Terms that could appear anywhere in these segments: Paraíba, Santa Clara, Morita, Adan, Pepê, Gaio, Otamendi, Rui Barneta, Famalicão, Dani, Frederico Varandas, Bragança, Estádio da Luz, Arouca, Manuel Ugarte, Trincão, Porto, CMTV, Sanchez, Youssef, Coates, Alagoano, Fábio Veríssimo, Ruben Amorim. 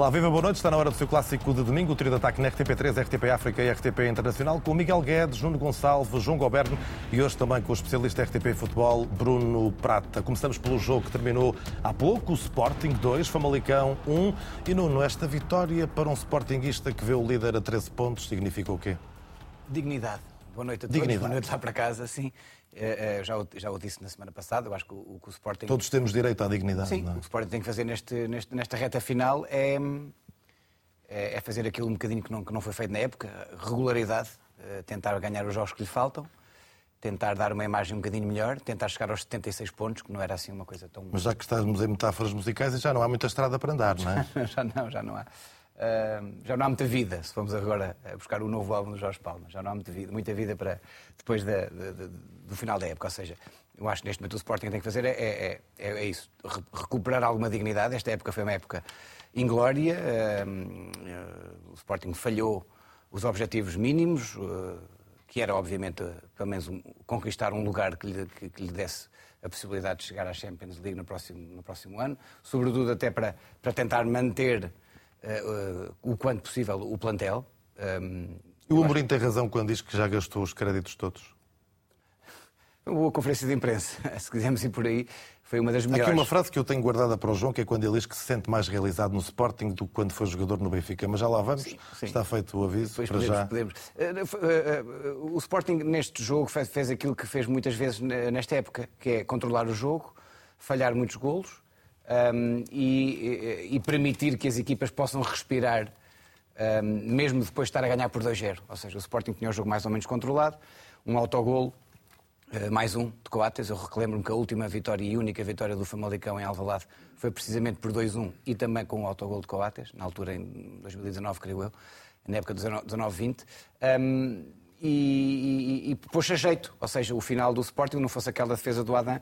Olá, viva, boa noite. Está na hora do seu clássico de domingo, o trio de ataque na RTP3, RTP África e RTP Internacional, com Miguel Guedes, Nuno Gonçalves, João Gobern e hoje também com o especialista RTP Futebol, Bruno Prata. Começamos pelo jogo que terminou há pouco, o Sporting 2, Famalicão 1. E Nuno, esta vitória para um sportinguista que vê o líder a 13 pontos significa o quê? Dignidade. Boa noite a todos, dignidade. Boa noite lá para casa, sim. Já o disse na semana passada, eu acho que o Sporting... Todos temos direito à dignidade, sim, não é? O que o Sporting tem que fazer nesta reta final é fazer aquilo um bocadinho que não foi feito na época, regularidade, tentar ganhar os jogos que lhe faltam, tentar dar uma imagem um bocadinho melhor, tentar chegar aos 76 pontos, que não era assim uma coisa tão... Mas já que estamos em metáforas musicais, já não há muita estrada para andar, não é? Já não há. Já não há muita vida, se formos agora a buscar o novo álbum do Jorge Palma, já não há muita vida para depois do final da época. Ou seja, eu acho que neste momento o Sporting tem que fazer é isso, recuperar alguma dignidade. Esta época foi uma época inglória, o Sporting falhou os objetivos mínimos, que era obviamente pelo menos conquistar um lugar que lhe desse a possibilidade de chegar à Champions League no próximo ano, sobretudo até para tentar manter o quanto possível o plantel. O Amorim tem razão quando diz que já gastou os créditos todos? A conferência de imprensa, se quisermos ir por aí, foi uma das melhores. Há aqui uma frase que eu tenho guardada para o João, que é quando ele diz que se sente mais realizado no Sporting do que quando foi jogador no Benfica. Mas já lá vamos, sim. Está feito o aviso. Pois para podemos. O Sporting neste jogo fez aquilo que fez muitas vezes nesta época, que é controlar o jogo, falhar muitos golos, e permitir que as equipas possam respirar, mesmo depois de estar a ganhar por 2-0. Ou seja, o Sporting tinha o jogo mais ou menos controlado, um autogolo, mais um de Coates. Eu relembro-me que a última vitória e única vitória do Famalicão em Alvalade foi precisamente por 2-1 e também com um autogolo de Coates, na altura em 2019, creio eu, na época de 19-20. E pôs-se a jeito, ou seja, o final do Sporting não fosse aquela defesa do Adam,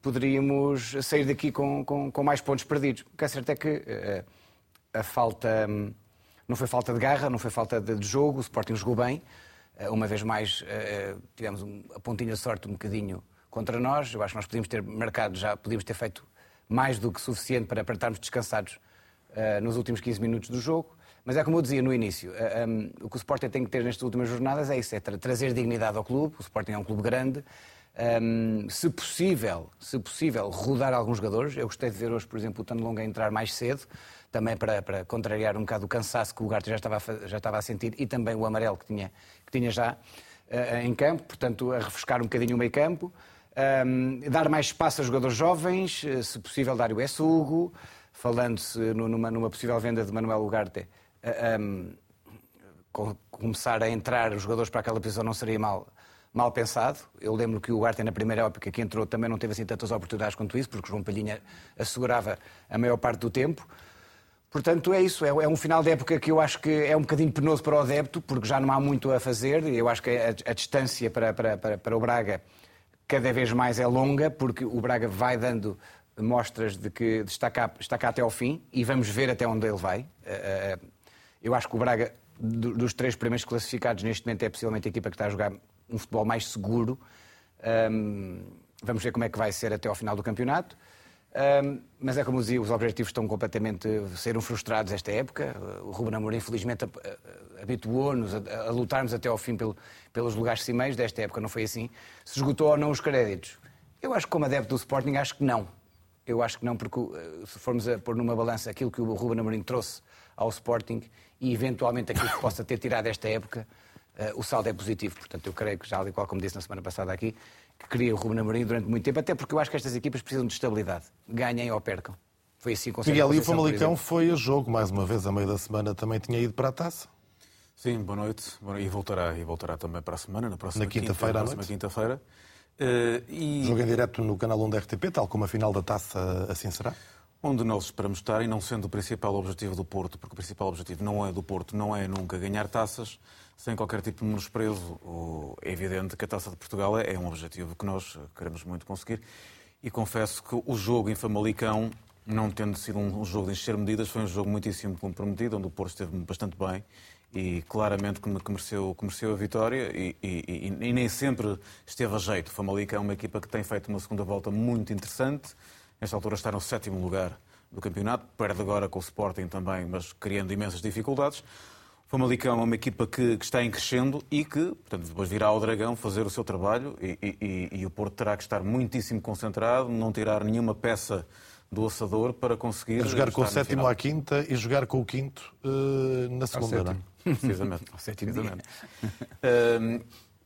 poderíamos sair daqui com mais pontos perdidos. O que é certo é que a falta... Não foi falta de garra, não foi falta de jogo, o Sporting jogou bem. Uma vez mais, tivemos a pontinha de sorte um bocadinho contra nós. Eu acho que nós podíamos ter marcado, já podíamos ter feito mais do que suficiente para estarmos descansados nos últimos 15 minutos do jogo. Mas é como eu dizia no início, o que o Sporting tem que ter nestas últimas jornadas é isso, é trazer dignidade ao clube. O Sporting é um clube grande. Se possível, rodar alguns jogadores. Eu gostei de ver hoje, por exemplo, o Tandonga entrar mais cedo, também para contrariar um bocado o cansaço que o Ugarte já estava a sentir, e também o amarelo que tinha já em campo, portanto, a refrescar um bocadinho o meio campo, dar mais espaço a jogadores jovens, se possível dar o Essugo, falando-se numa possível venda de Manuel Ugarte, começar a entrar os jogadores para aquela posição não seria mal pensado. Eu lembro que o Ugarte na primeira época que entrou também não teve assim tantas oportunidades quanto isso, porque João Palhinha assegurava a maior parte do tempo. Portanto, é isso. É um final de época que eu acho que é um bocadinho penoso para o adepto, porque já não há muito a fazer. Eu acho que a distância para o Braga cada vez mais é longa, porque o Braga vai dando mostras de que está cá até ao fim e vamos ver até onde ele vai. Eu acho que o Braga, dos três primeiros classificados neste momento, é possivelmente a equipa que está a jogar um futebol mais seguro. Vamos ver como é que vai ser até ao final do campeonato. Mas é como dizia, os objetivos estão completamente... Saíram frustrados esta época. O Ruben Amorim, infelizmente, habituou-nos a lutarmos até ao fim pelos lugares cimeiros. Desta época não foi assim. Se esgotou ou não os créditos? Eu acho que, como adepto do Sporting, acho que não. Eu acho que não, porque se formos a pôr numa balança aquilo que o Ruben Amorim trouxe ao Sporting e, eventualmente, aquilo que possa ter tirado esta época... O saldo é positivo, portanto eu creio que, já igual como disse na semana passada aqui, que queria o Ruben Amorim durante muito tempo, até porque eu acho que estas equipas precisam de estabilidade, ganhem ou percam. Foi assim com Miguel, e o Famalicão foi a jogo, mais uma vez, a meio da semana também tinha ido para a taça. Sim, boa noite, e voltará também para a semana, na próxima quinta-feira. Jogo em direto no canal 1 da RTP, tal como a final da taça assim será? Onde nós esperamos estar, e não sendo o principal objetivo do Porto, porque o principal objetivo não é do Porto, não é nunca ganhar taças, sem qualquer tipo de menosprezo. É evidente que a Taça de Portugal é um objetivo que nós queremos muito conseguir, e confesso que o jogo em Famalicão, não tendo sido um jogo de encher medidas, foi um jogo muitíssimo comprometido, onde o Porto esteve bastante bem e claramente que mereceu a vitória e nem sempre esteve a jeito. O Famalicão é uma equipa que tem feito uma segunda volta muito interessante. Nesta altura está no sétimo lugar do campeonato, perde agora com o Sporting também, mas criando imensas dificuldades. O Famalicão é uma equipa que está em crescendo e que, portanto, depois virá ao Dragão fazer o seu trabalho e o Porto terá que estar muitíssimo concentrado, não tirar nenhuma peça do assador para conseguir... Jogar com o sétimo à quinta e jogar com o quinto na segunda. Precisamente. Ao sétimo. Precisamente.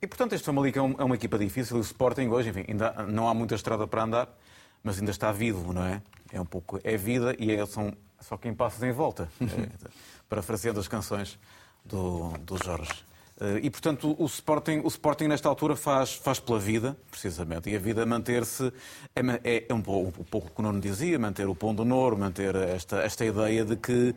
E, portanto, este Famalicão é uma equipa difícil e o Sporting hoje, enfim, ainda não há muita estrada para andar, mas ainda está vivo, não é? É um pouco... É vida e é só quem passa em volta. Parafraseando as canções do Jorge. E, portanto, o Sporting nesta altura faz pela vida, precisamente. E a vida manter-se, é um pouco o que o Nuno dizia, manter o pão de honor, manter esta ideia de que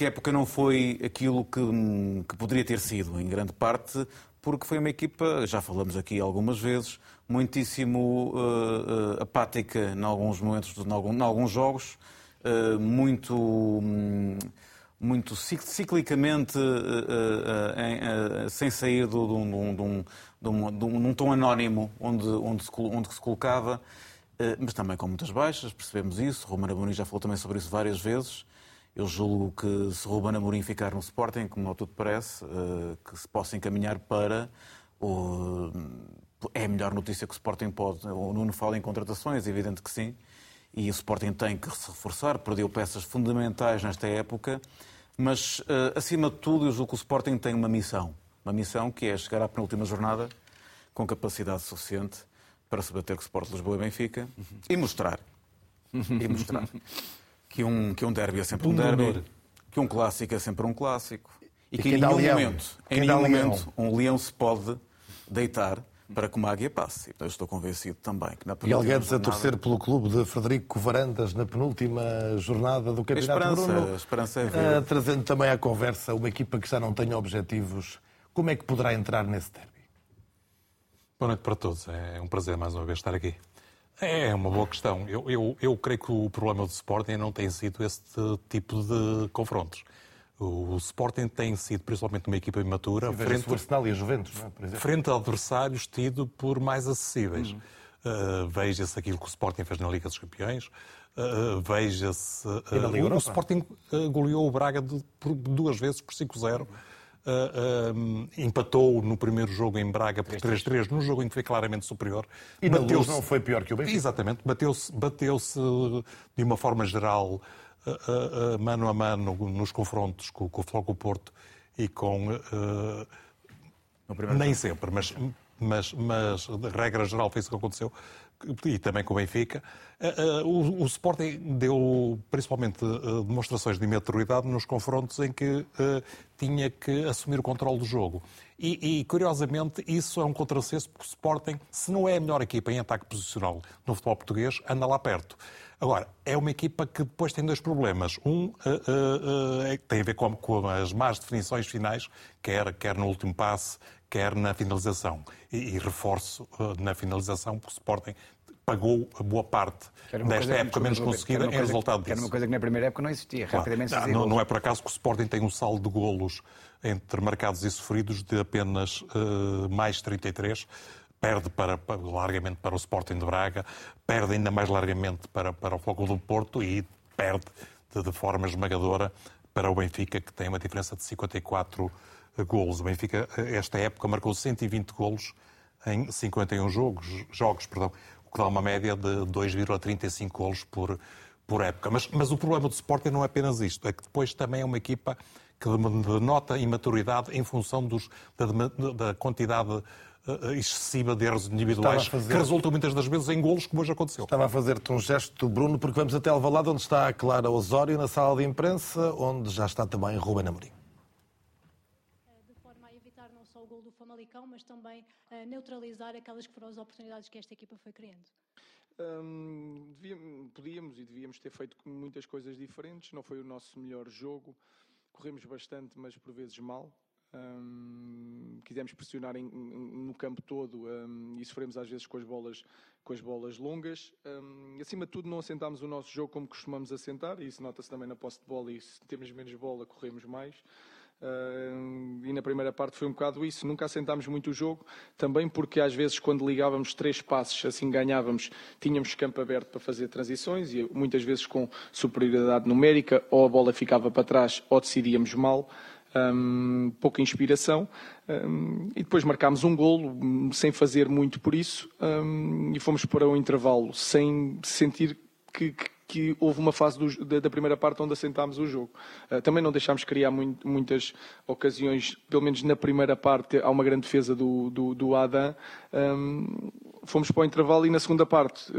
a época não foi aquilo que poderia ter sido, em grande parte, porque foi uma equipa, já falamos aqui algumas vezes, muitíssimo apática em alguns momentos, em alguns jogos, muito ciclicamente, sem sair de um tom anónimo onde se colocava, mas também com muitas baixas, percebemos isso. Ruben Amorim já falou também sobre isso várias vezes. Eu julgo que se Ruben Amorim ficar no Sporting, como ao tudo parece, que se possa encaminhar para... É a melhor notícia que o Sporting pode... O Nuno fala em contratações, é evidente que sim. E o Sporting tem que se reforçar, perdeu peças fundamentais nesta época, mas, acima de tudo, eu julgo que o Sporting tem uma missão que é chegar à penúltima jornada com capacidade suficiente para se bater com o Sport Lisboa e Benfica e mostrar que um derby é sempre um derby, que um clássico é sempre um clássico e que em nenhum momento um leão se pode deitar para que uma águia passe. Então, eu estou convencido também que na penúltima Miguel Guedes jornada... a torcer pelo clube de Frederico Varandas na penúltima jornada do Campeonato de Bruno. A esperança é ver. Trazendo também à conversa uma equipa que já não tem objetivos. Como é que poderá entrar nesse derby? Boa noite para todos. É um prazer mais uma vez estar aqui. É uma boa questão. Eu creio que o problema do Sporting não tem sido esse tipo de confrontos. O Sporting tem sido principalmente uma equipa imatura, frente a adversários tido por mais acessíveis. Veja-se aquilo que o Sporting fez na Liga dos Campeões, veja-se... O Sporting goleou o Braga por 2 vezes por 5-0, empatou no primeiro jogo em Braga por 3-3, num jogo em que foi claramente superior. E na Luz não foi pior que o Benfica. Exatamente, bateu-se de uma forma geral... mano a mano nos confrontos com o Floco Porto e com... Nem sempre, mas de regra geral foi isso que aconteceu. E também com o Benfica. O Sporting deu principalmente demonstrações de imaturidade nos confrontos em que tinha que assumir o controle do jogo. E curiosamente, isso é um contrassenso, porque o Sporting, se não é a melhor equipa em ataque posicional no futebol português, anda lá perto. Agora, é uma equipa que depois tem 2 problemas. Tem a ver com as más definições finais, quer no último passe, quer na finalização. E reforço na finalização, porque o Sporting pagou a boa parte desta época menos conseguida em resultado disso. Era uma coisa que na primeira época não existia. Rapidamente não é por acaso que o Sporting tem um saldo de golos entre marcados e sofridos de apenas mais 33. Perde largamente para o Sporting de Braga, perde ainda mais largamente para o Futebol Clube do Porto e perde de forma esmagadora para o Benfica, que tem uma diferença de 54 golos. O Benfica, esta época, marcou 120 golos em 51 jogos, o que dá uma média de 2,35 golos por época. Mas o problema do Sporting não é apenas isto, é que depois também é uma equipa que denota imaturidade em função da quantidade excessiva de erros individuais que resultam muitas das vezes em golos, como hoje aconteceu. Estava a fazer-te um gesto, Bruno, porque vamos até Alvalade, onde está a Clara Osório, na sala de imprensa, onde já está também Ruben Amorim. Mas também neutralizar aquelas que foram as oportunidades que esta equipa foi criando. Podíamos e devíamos ter feito muitas coisas diferentes. Não foi o nosso melhor jogo. Corremos bastante, mas por vezes mal. Quisemos pressionar no campo todo e sofremos às vezes com as bolas longas. Acima de tudo, não assentámos o nosso jogo como costumamos assentar. E isso nota-se também na posse de bola. E se temos menos bola, corremos mais. E na primeira parte foi um bocado isso, nunca assentámos muito o jogo, também porque às vezes quando ligávamos três passes, assim ganhávamos, tínhamos campo aberto para fazer transições e muitas vezes com superioridade numérica, ou a bola ficava para trás ou decidíamos mal, pouca inspiração, e depois marcámos um golo sem fazer muito por isso, e fomos para o intervalo sem sentir que houve uma fase da primeira parte onde assentámos o jogo. Também não deixámos criar muitas ocasiões, pelo menos na primeira parte há uma grande defesa do Adam. Fomos para o intervalo e na segunda parte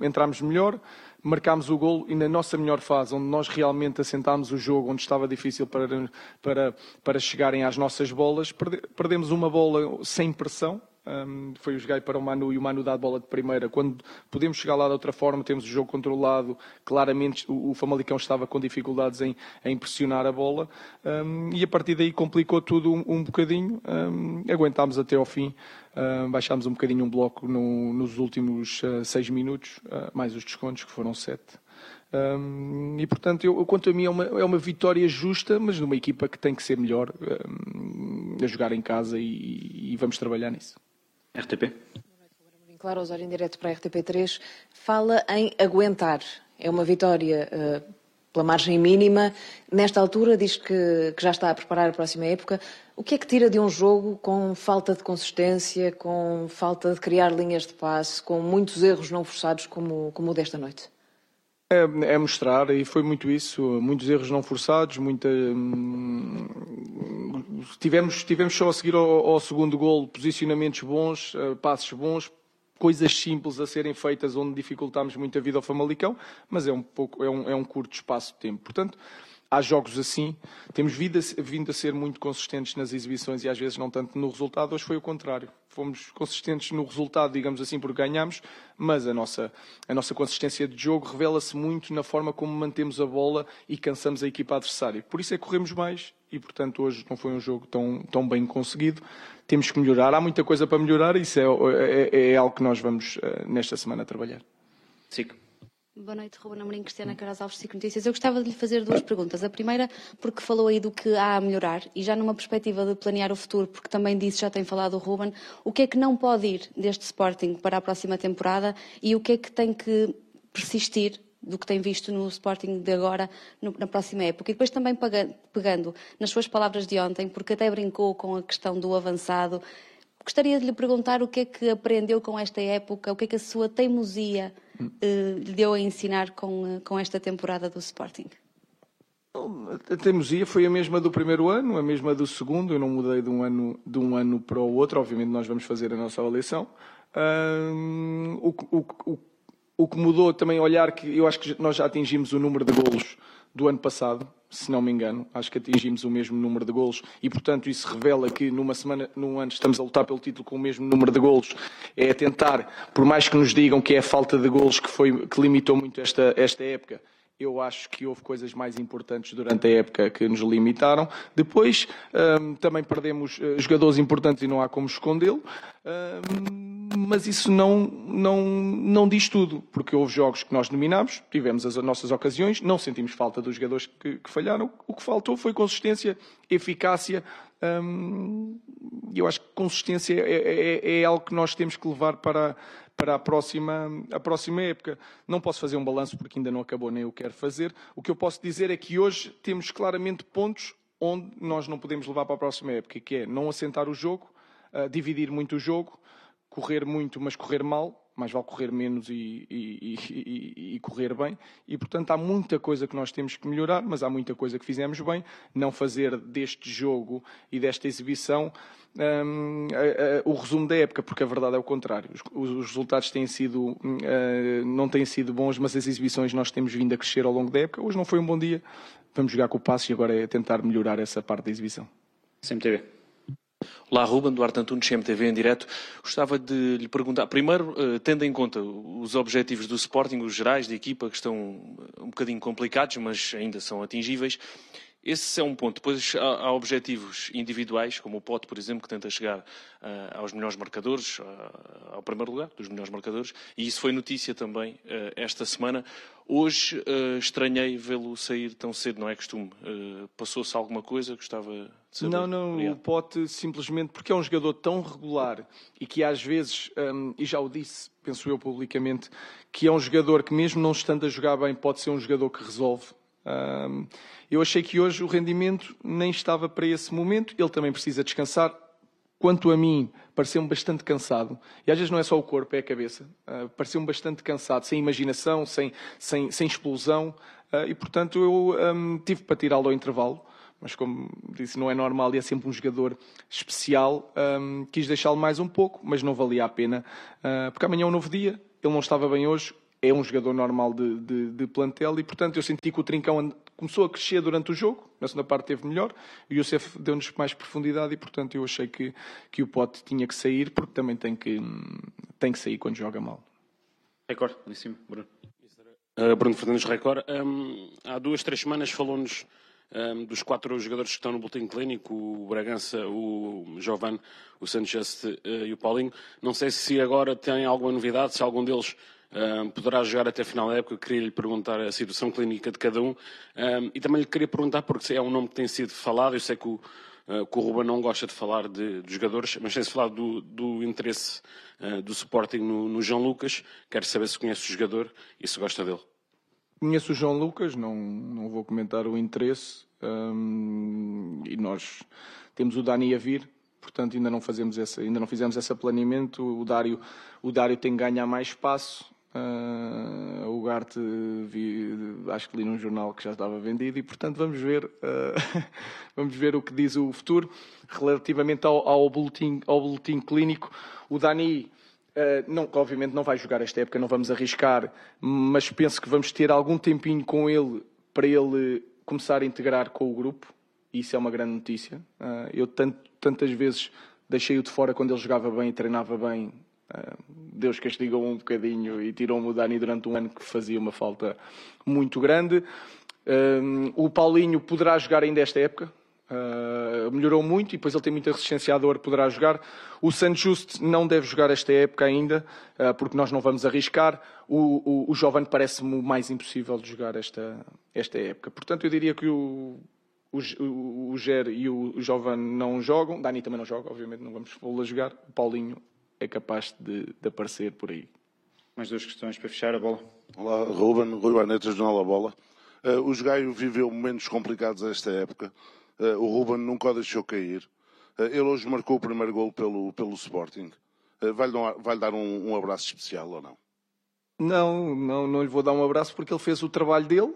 entrámos melhor, marcámos o golo e na nossa melhor fase, onde nós realmente assentámos o jogo, onde estava difícil para chegarem às nossas bolas, perdemos uma bola sem pressão. Foi os Gaio para o Manu e o Manu dá a bola de primeira. Quando podemos chegar lá de outra forma, temos o jogo controlado, claramente o Famalicão estava com dificuldades em pressionar a bola, e a partir daí complicou tudo um bocadinho. Aguentámos até ao fim, baixámos um bocadinho um bloco nos últimos 6 minutos, mais os descontos que foram 7. E portanto, quanto a mim é uma vitória justa, mas numa equipa que tem que ser melhor, a jogar em casa, e vamos trabalhar nisso. RTP. Claro, Osório, em direto para a RTP3, fala em aguentar. É uma vitória pela margem mínima. Nesta altura diz que já está a preparar a próxima época. O que é que tira de um jogo com falta de consistência, com falta de criar linhas de passe, com muitos erros não forçados como o desta noite? É mostrar, e foi muito isso, muitos erros não forçados, tivemos só a seguir ao segundo golo posicionamentos bons, passes bons, coisas simples a serem feitas onde dificultámos muito a vida ao Famalicão, mas é um curto espaço de tempo. Portanto, há jogos assim, temos vindo a ser muito consistentes nas exibições e às vezes não tanto no resultado. Hoje foi o contrário. Fomos consistentes no resultado, digamos assim, porque ganhámos, mas a nossa consistência de jogo revela-se muito na forma como mantemos a bola e cansamos a equipa adversária. Por isso é que corremos mais e, portanto, hoje não foi um jogo tão bem conseguido. Temos que melhorar. Há muita coisa para melhorar e isso é algo que nós vamos, nesta semana, trabalhar. Sim. Boa noite, Ruben Amorim, Cristiana Caras Alves, 5 Notícias. Eu gostava de lhe fazer duas perguntas. A primeira, porque falou aí do que há a melhorar e já numa perspectiva de planear o futuro, porque também disso já tem falado o Ruben, o que é que não pode ir deste Sporting para a próxima temporada e o que é que tem que persistir do que tem visto no Sporting de agora na próxima época? E depois também pegando nas suas palavras de ontem, porque até brincou com a questão do avançado, gostaria de lhe perguntar o que é que aprendeu com esta época, o que é que a sua teimosia lhe deu a ensinar com esta temporada do Sporting? A teimosia foi a mesma do primeiro ano, a mesma do segundo. Eu não mudei de um ano para o outro. Obviamente nós vamos fazer a nossa avaliação. O que mudou também é olhar que eu acho que nós já atingimos o número de golos do ano passado, se não me engano, acho que atingimos o mesmo número de golos e, portanto, isso revela que numa semana, num ano, estamos a lutar pelo título com o mesmo número de golos. É tentar, por mais que nos digam que é a falta de golos que limitou muito esta época, eu acho que houve coisas mais importantes durante a época que nos limitaram. Depois, também perdemos jogadores importantes e não há como escondê-lo. Mas isso não diz tudo, porque houve jogos que nós dominámos, tivemos as nossas ocasiões, não sentimos falta dos jogadores que falharam. O que faltou foi consistência, eficácia. Eu acho que consistência é algo que nós temos que levar para a próxima época. Não posso fazer um balanço porque ainda não acabou, nem eu quero fazer. O que eu posso dizer é que hoje temos claramente pontos onde nós não podemos levar para a próxima época, que é não assentar o jogo, dividir muito o jogo, correr muito, mas correr mal. Mais vale correr menos e correr bem. E, portanto, há muita coisa que nós temos que melhorar, mas há muita coisa que fizemos bem. Não fazer deste jogo e desta exibição o resumo da época, porque a verdade é o contrário. Os resultados não têm sido bons, mas as exibições nós temos vindo a crescer ao longo da época. Hoje não foi um bom dia. Vamos jogar com o passo e agora é tentar melhorar essa parte da exibição. CMTV. Olá, Ruben, Duarte Antunes, CMTV em direto. Gostava de lhe perguntar, primeiro, tendo em conta os objetivos do Sporting, os gerais da equipa, que estão um bocadinho complicados, mas ainda são atingíveis, Esse é um ponto. Depois há objetivos individuais, como o Pote, por exemplo, que tenta chegar aos melhores marcadores, ao primeiro lugar dos melhores marcadores, e isso foi notícia também esta semana. Hoje estranhei vê-lo sair tão cedo, não é costume. Passou-se alguma coisa que gostava de saber? Não, obrigado. O Pote simplesmente, porque é um jogador tão regular e que às vezes, e já o disse, penso eu publicamente, que é um jogador que mesmo não estando a jogar bem, pode ser um jogador que resolve. Eu achei que hoje o rendimento nem estava para esse momento. Ele também precisa descansar. Quanto a mim, pareceu-me bastante cansado. E às vezes não é só o corpo, é a cabeça. Pareceu-me bastante cansado, sem imaginação, sem explosão. E, portanto, eu tive para tirá-lo ao intervalo. Mas, como disse, não é normal e é sempre um jogador especial. Quis deixá-lo mais um pouco, mas não valia a pena. Porque amanhã é um novo dia. Ele não estava bem hoje. É um jogador normal de plantel e, portanto, eu senti que o Trincão começou a crescer durante o jogo. Na segunda parte teve melhor e o Youssef deu-nos mais profundidade e, portanto, eu achei que o Pote tinha que sair, porque também tem que sair quando joga mal. Record, belíssimo, Bruno. Bruno Fernandes, Record. Há 2-3 semanas falou-nos dos 4 jogadores que estão no boletim clínico, o Bragança, o Giovanni, o Sanchez e o Paulinho. Não sei se agora tem alguma novidade, se algum deles poderá jogar até a final da época. Eu queria lhe perguntar a situação clínica de cada um, e também lhe queria perguntar, porque é um nome que tem sido falado, eu sei que o Ruben não gosta de falar de jogadores, mas tem-se falado do interesse do Sporting no João Lucas. Quero saber se conhece o jogador e se gosta dele. Conheço o João Lucas, não vou comentar o interesse, e nós temos o Dani a vir. Portanto, ainda não fizemos esse planeamento. O Dário tem que ganhar mais espaço. O Ugarte, acho que li num jornal que já estava vendido e, portanto, vamos ver o que diz o futuro. Relativamente ao boletim clínico, o Dani, obviamente não vai jogar esta época, não vamos arriscar, mas penso que vamos ter algum tempinho com ele para ele começar a integrar com o grupo. Isso é uma grande notícia. Eu tantas vezes deixei-o de fora quando ele jogava bem e treinava bem. Deus castigou-o um bocadinho e tirou-me o Dani durante um ano que fazia uma falta muito grande. O Paulinho poderá jogar ainda esta época. Melhorou muito e depois ele tem muita resistência à dor, poderá jogar. O Sanchez não deve jogar esta época ainda, porque nós não vamos arriscar. O Jovem parece-me o mais impossível de jogar esta época. Portanto, eu diria que o Ger e o Jovem não jogam. Dani também não joga, obviamente não vamos pô-lo a jogar. O Paulinho é capaz de aparecer por aí. Mais 2 questões para fechar a bola. Olá, Ruben. Rui Barneta, Jornal A Bola. O Gaio viveu momentos complicados esta época. O Ruben nunca o deixou cair. Ele hoje marcou o primeiro golo pelo Sporting. Vai-lhe dar um abraço especial ou não? Não lhe vou dar um abraço, porque ele fez o trabalho dele.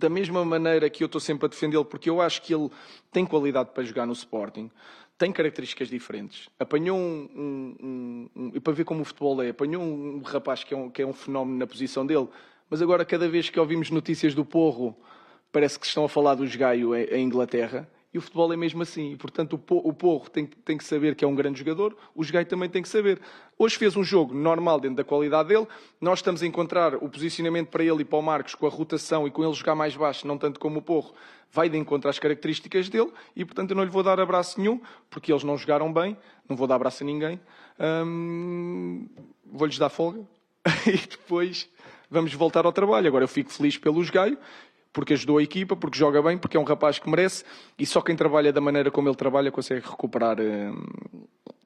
Da mesma maneira que eu estou sempre a defendê-lo, porque eu acho que ele tem qualidade para jogar no Sporting, tem características diferentes. Apanhou e para ver como o futebol é, apanhou um rapaz que é um fenómeno na posição dele, mas agora cada vez que ouvimos notícias do Porro, parece que estão a falar dos Gaio em Inglaterra. E o futebol é mesmo assim. E, portanto, o Porro tem que saber que é um grande jogador. O Gaio também tem que saber. Hoje fez um jogo normal dentro da qualidade dele. Nós estamos a encontrar o posicionamento para ele e para o Marcos, com a rotação e com ele jogar mais baixo, não tanto como o Porro. Vai de encontro às características dele e, portanto, eu não lhe vou dar abraço nenhum, porque eles não jogaram bem. Não vou dar abraço a ninguém. Vou-lhes dar folga e depois vamos voltar ao trabalho. Agora eu fico feliz pelo Gaio, porque ajudou a equipa, porque joga bem, porque é um rapaz que merece, e só quem trabalha da maneira como ele trabalha consegue recuperar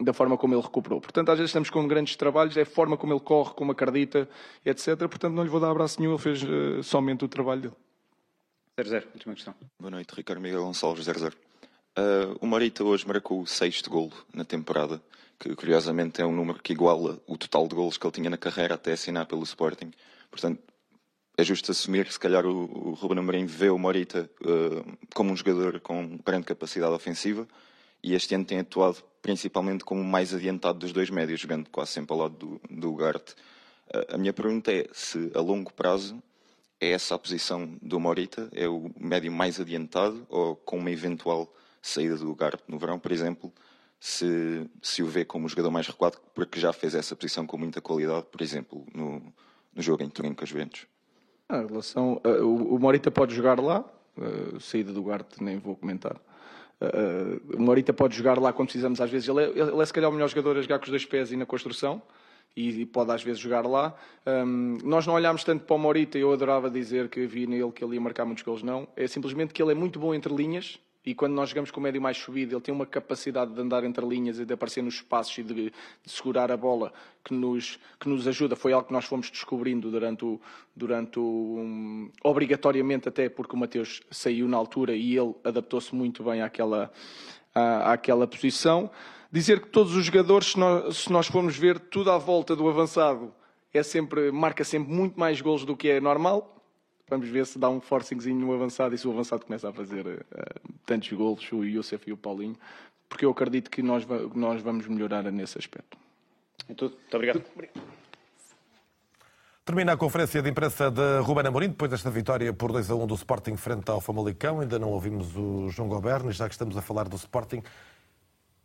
da forma como ele recuperou. Portanto, às vezes estamos com grandes trabalhos, é a forma como ele corre, como acredita, etc. Portanto, não lhe vou dar abraço nenhum, ele fez somente o trabalho dele. 0-0, última questão. Boa noite, Ricardo Miguel Gonçalves, 0-0. O Morita hoje marcou o 6º golo na temporada, que curiosamente é um número que iguala o total de golos que ele tinha na carreira até assinar pelo Sporting. Portanto, é justo assumir que, se calhar, o Ruben Amorim vê o Morita como um jogador com grande capacidade ofensiva, e este ano tem atuado principalmente como o mais adiantado dos 2 médios, jogando quase sempre ao lado do Ugarte. A minha pergunta é se, a longo prazo, é essa a posição do Morita? É o médio mais adiantado, ou, com uma eventual saída do Ugarte no verão, por exemplo, se o vê como um jogador mais recuado, porque já fez essa posição com muita qualidade, por exemplo, no jogo em Turim com os Juventus? O Morita pode jogar lá, saída do Ugarte nem vou comentar. O Morita pode jogar lá quando precisamos, às vezes. Ele é se calhar o melhor jogador a jogar com os dois pés e na construção, e pode às vezes jogar lá. Nós não olhámos tanto para o Morita, eu adorava dizer que vi nele que ele ia marcar muitos golos, não. É simplesmente que ele é muito bom entre linhas, e quando nós jogamos com o médio mais subido, ele tem uma capacidade de andar entre linhas e de aparecer nos espaços e de segurar a bola que nos ajuda. Foi algo que nós fomos descobrindo obrigatoriamente, até porque o Mateus saiu na altura e ele adaptou-se muito bem àquela posição. Dizer que todos os jogadores, se nós formos ver, tudo à volta do avançado marca sempre muito mais golos do que é normal. Vamos ver se dá um forcingzinho no avançado e se o avançado começa a fazer tantos golos, o Youssef e o Paulinho, porque eu acredito que nós vamos melhorar nesse aspecto. É tudo. Muito obrigado. Termina a conferência de imprensa de Ruben Amorim, depois desta vitória por 2-1 do Sporting frente ao Famalicão. Ainda não ouvimos o João Gobern, e já que estamos a falar do Sporting,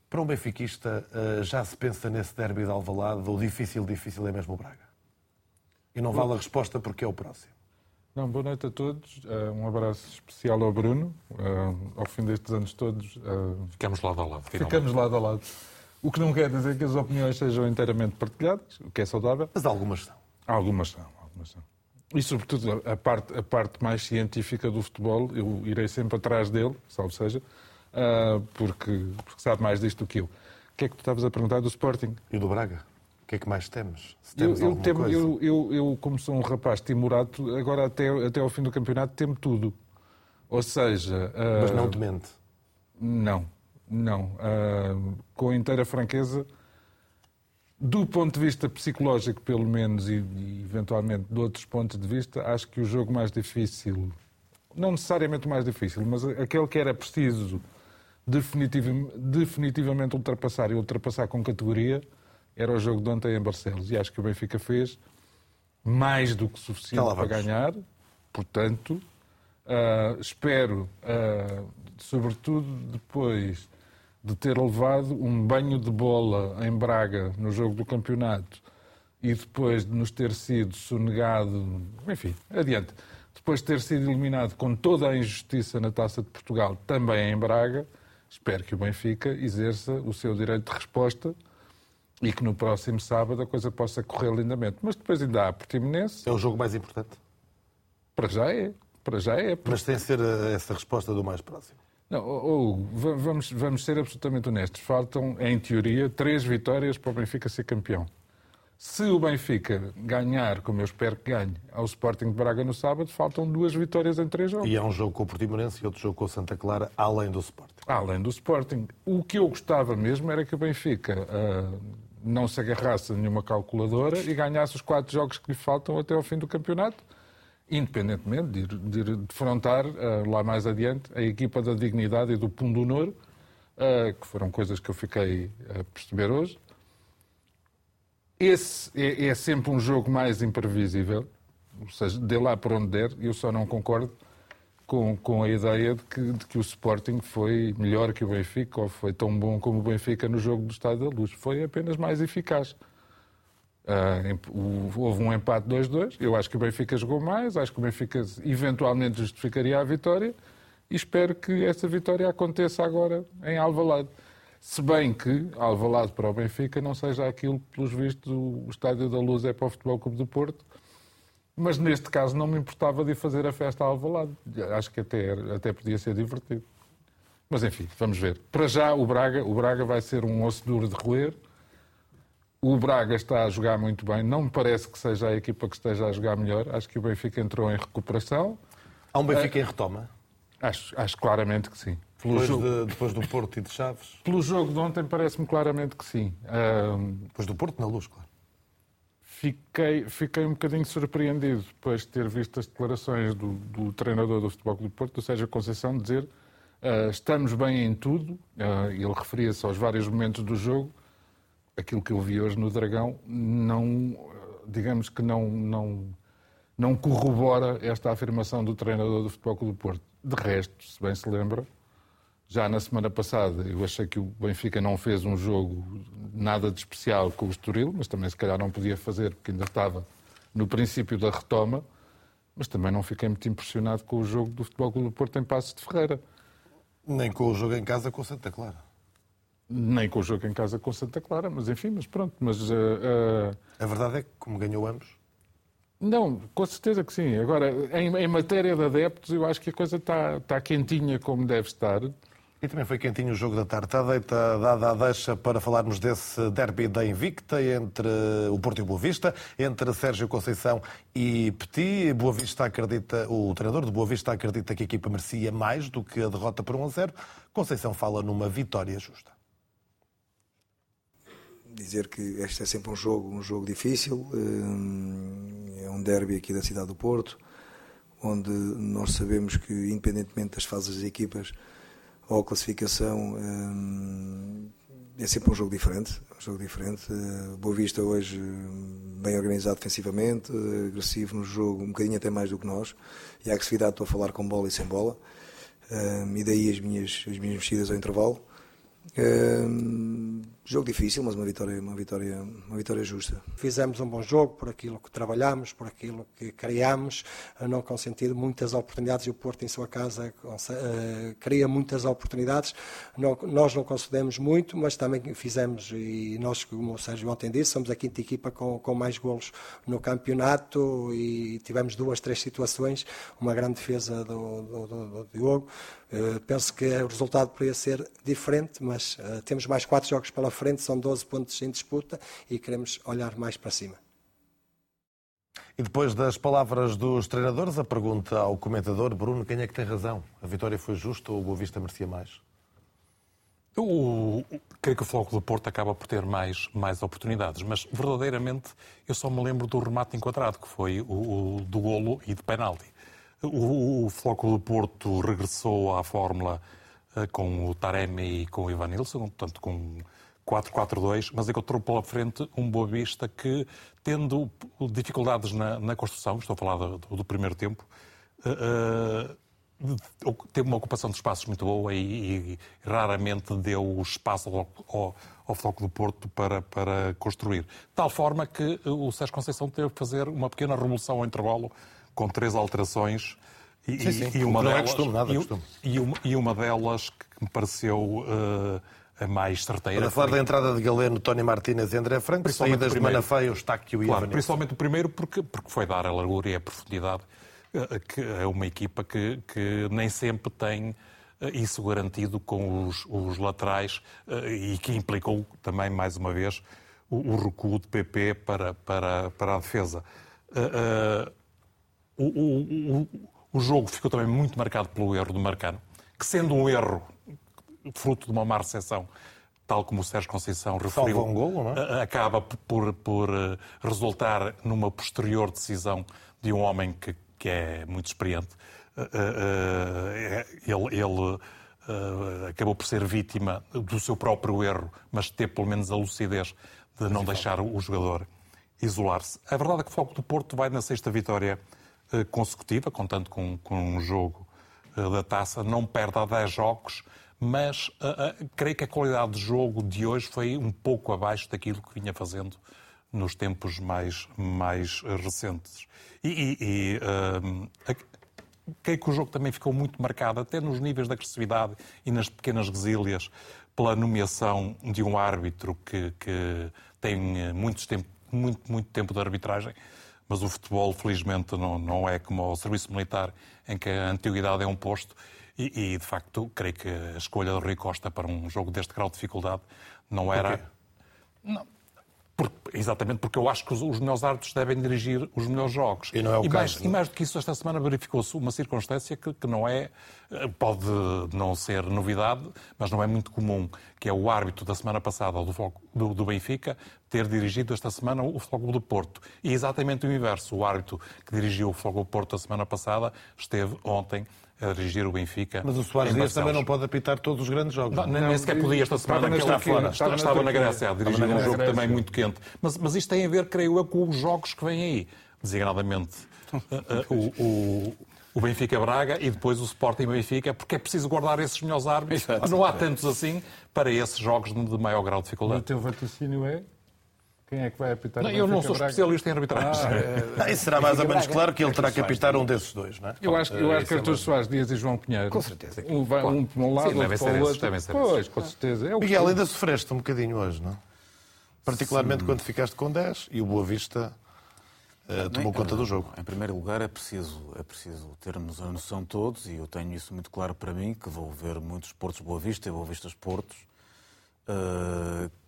para um benfiquista já se pensa nesse derby de Alvalade, o difícil é mesmo o Braga. E não vale a resposta porque é o próximo. Não, boa noite a todos. Um abraço especial ao Bruno. Ao fim destes anos todos... Ficamos lado a lado. Finalmente. Ficamos lado a lado. O que não quer dizer que as opiniões sejam inteiramente partilhadas, o que é saudável. Mas algumas são. Algumas são. E, sobretudo, a parte mais científica do futebol, eu irei sempre atrás dele, salvo seja, porque sabe mais disto do que eu. O que é que tu estavas a perguntar do Sporting? E do Braga? O que é que mais temos? Eu, como sou um rapaz timorado, agora até ao fim do campeonato temo tudo. Ou seja... Mas não te mente? Não. Com inteira franqueza, do ponto de vista psicológico, pelo menos, e eventualmente de outros pontos de vista, acho que o jogo mais difícil, não necessariamente o mais difícil, mas aquele que era preciso definitivamente ultrapassar, e ultrapassar com categoria, era o jogo de ontem em Barcelos, e acho que o Benfica fez mais do que suficiente para ganhar. Portanto, espero, sobretudo depois de ter levado um banho de bola em Braga no jogo do campeonato e depois de nos ter sido sonegado, enfim, adiante, depois de ter sido eliminado com toda a injustiça na Taça de Portugal, também em Braga, espero que o Benfica exerça o seu direito de resposta e que no próximo sábado a coisa possa correr lindamente. Mas depois ainda há Portimonense. É o jogo mais importante? Para já é. Mas tem que ser essa resposta do mais próximo. Não, vamos ser absolutamente honestos. Faltam, em teoria, 3 vitórias para o Benfica ser campeão. Se o Benfica ganhar, como eu espero que ganhe, ao Sporting de Braga no sábado, faltam 2 vitórias em 3 jogos. E há um jogo com o Portimonense e outro jogo com o Santa Clara, além do Sporting. O que eu gostava mesmo era que o Benfica... não se agarrasse a nenhuma calculadora e ganhasse os 4 jogos que lhe faltam até ao fim do campeonato, independentemente de defrontar lá mais adiante a equipa da dignidade e do Pão do Honor, que foram coisas que eu fiquei a perceber hoje. Esse é sempre um jogo mais imprevisível, ou seja, dê lá por onde der. Eu só não concordo com a ideia de que o Sporting foi melhor que o Benfica ou foi tão bom como o Benfica no jogo do Estádio da Luz. Foi apenas mais eficaz. Houve um empate 2-2. Eu acho que o Benfica jogou mais, acho que o Benfica eventualmente justificaria a vitória e espero que essa vitória aconteça agora em Alvalade. Se bem que Alvalade para o Benfica não seja aquilo, pelos vistos, o Estádio da Luz é para o Futebol Clube do Porto. Mas neste caso não me importava de fazer a festa à Alvalade. Acho que até podia ser divertido. Mas enfim, vamos ver. Para já o Braga vai ser um osso duro de roer. O Braga está a jogar muito bem. Não me parece que seja a equipa que esteja a jogar melhor. Acho que o Benfica entrou em recuperação. Há um Benfica em retoma? Acho claramente que sim. Depois do Porto e de Chaves? Pelo jogo de ontem parece-me claramente que sim. Depois do Porto na Luz, claro. Fiquei um bocadinho surpreendido depois de ter visto as declarações do treinador do Futebol Clube do Porto, do Sérgio Conceição, dizer estamos bem em tudo. Ele referia-se aos vários momentos do jogo. Aquilo que eu vi hoje no Dragão não corrobora esta afirmação do treinador do Futebol Clube do Porto. De resto, se bem se lembra, já na semana passada eu achei que o Benfica não fez um jogo nada de especial com o Estoril, mas também se calhar não podia fazer porque ainda estava no princípio da retoma. Mas também não fiquei muito impressionado com o jogo do Futebol Clube do Porto em Passos de Ferreira. Nem com o jogo em casa com Santa Clara. Nem com o jogo em casa com Santa Clara, mas enfim, mas pronto. Mas, a verdade é que, como ganhou ambos... Não, com certeza que sim. Agora, em matéria de adeptos, eu acho que a coisa está quentinha como deve estar. E também foi quentinho o jogo da tarde. Está dada a deixa para falarmos desse derby da Invicta entre o Porto e o Boa Vista, entre Sérgio Conceição e Petit. O treinador do Boa Vista acredita que a equipa merecia mais do que a derrota por 1-0. Conceição fala numa vitória justa. Dizer que este é sempre um jogo difícil. É um derby aqui da cidade do Porto, onde nós sabemos que, independentemente das fases das equipas, ou a classificação, é sempre um jogo diferente. Boa Vista hoje bem organizado defensivamente, agressivo no jogo, um bocadinho até mais do que nós, e a agressividade estou a falar com bola e sem bola, e daí as minhas mexidas ao intervalo. Jogo difícil, mas uma vitória justa. Fizemos um bom jogo por aquilo que trabalhámos, por aquilo que criámos, não consentido muitas oportunidades, e o Porto em sua casa cria muitas oportunidades. Nós não concedemos muito, mas também fizemos, e nós, como o Sérgio ontem disse, somos a quinta equipa com mais golos no campeonato, e tivemos 2-3 situações, uma grande defesa do Diogo. Penso que o resultado poderia ser diferente, mas temos mais 4 jogos pela frente, são 12 pontos em disputa e queremos olhar mais para cima. E depois das palavras dos treinadores, a pergunta ao comentador, Bruno, quem é que tem razão? A vitória foi justa ou o Boa Vista merecia mais? Creio que o Futebol Clube do Porto acaba por ter mais oportunidades, mas verdadeiramente eu só me lembro do remate enquadrado, que foi o do golo e de penalti. O Futebol Clube do Porto regressou à fórmula com o Taremi e com o Evanilson, portanto com 4-4-2, mas encontrou pela frente um Boa Vista que, tendo dificuldades na construção, estou a falar do primeiro tempo, teve uma ocupação de espaços muito boa e raramente deu espaço ao Futebol Clube do Porto para construir. De tal forma que o Sérgio Conceição teve que fazer uma pequena revolução ao intervalo, com 3 alterações e uma delas que me pareceu a mais certeira. Para falar da entrada de Galeno, Tony Martínez e André Franco, principalmente das Manafé, o Estáquio e o Evanilson. Principalmente o primeiro, porque foi dar a largura e a profundidade a uma equipa que nem sempre tem isso garantido com os laterais, e que implicou também, mais uma vez, o recuo de Pepê para a defesa. O jogo ficou também muito marcado pelo erro do Marcano, que, sendo um erro fruto de uma má recepção, tal como o Sérgio Conceição referiu, salva um golo, não é? Acaba por resultar numa posterior decisão de um homem que é muito experiente. Ele acabou por ser vítima do seu próprio erro, mas teve pelo menos a lucidez de não deixar o jogador isolar-se. A verdade é que o Futebol Clube do Porto vai na 6ª vitória consecutiva, contando com um jogo da taça, não perde a 10 jogos, mas creio que a qualidade de jogo de hoje foi um pouco abaixo daquilo que vinha fazendo nos tempos mais recentes. Creio que o jogo também ficou muito marcado, até nos níveis de agressividade e nas pequenas gazílias, pela nomeação de um árbitro que tem muito tempo de arbitragem. Mas o futebol, felizmente, não é como o serviço militar, em que a antiguidade é um posto. E de facto, creio que a escolha do Rui Costa para um jogo deste grau de dificuldade não era... Okay. Não. Exatamente, porque eu acho que os melhores árbitros devem dirigir os melhores jogos. E não é o caso. E mais do que isso, esta semana verificou-se uma circunstância que não é... Pode não ser novidade, mas não é muito comum, que é o árbitro da semana passada do Benfica ter dirigido esta semana o Futebol Clube do Porto. E exatamente o inverso. O árbitro que dirigiu o Futebol Clube do Porto da semana passada esteve ontem a dirigir o Benfica. Mas o Soares Dias também não pode apitar todos os grandes jogos. Nem sequer podia esta semana, que ele estava na Grécia a dirigir um jogo também muito quente. Mas isto tem a ver, creio eu, com os jogos que vêm aí. Designadamente o Benfica-Braga e depois o Sporting-Benfica, porque é preciso guardar esses melhores árbitros. Exato. Não há tantos assim para esses jogos de maior grau de dificuldade. O teu vaticínio é? Quem é que vai apitar? Não, eu não sou especialista em arbitragem. Isso será mais ou menos claro que ele terá que apitar um desses dois, não é? Eu acho que Artur Soares Dias e João Pinheiro. Com certeza. Um para um lado, outro para o outro. Pois, com certeza. Miguel, ainda sofreste um bocadinho hoje, não? Particularmente quando ficaste com 10 e o Boa Vista tomou conta do jogo. Em primeiro lugar, é preciso termos a noção todos, e eu tenho isso muito claro para mim, que vou ver muitos Portos Boa Vista e Boa Vistas Portos,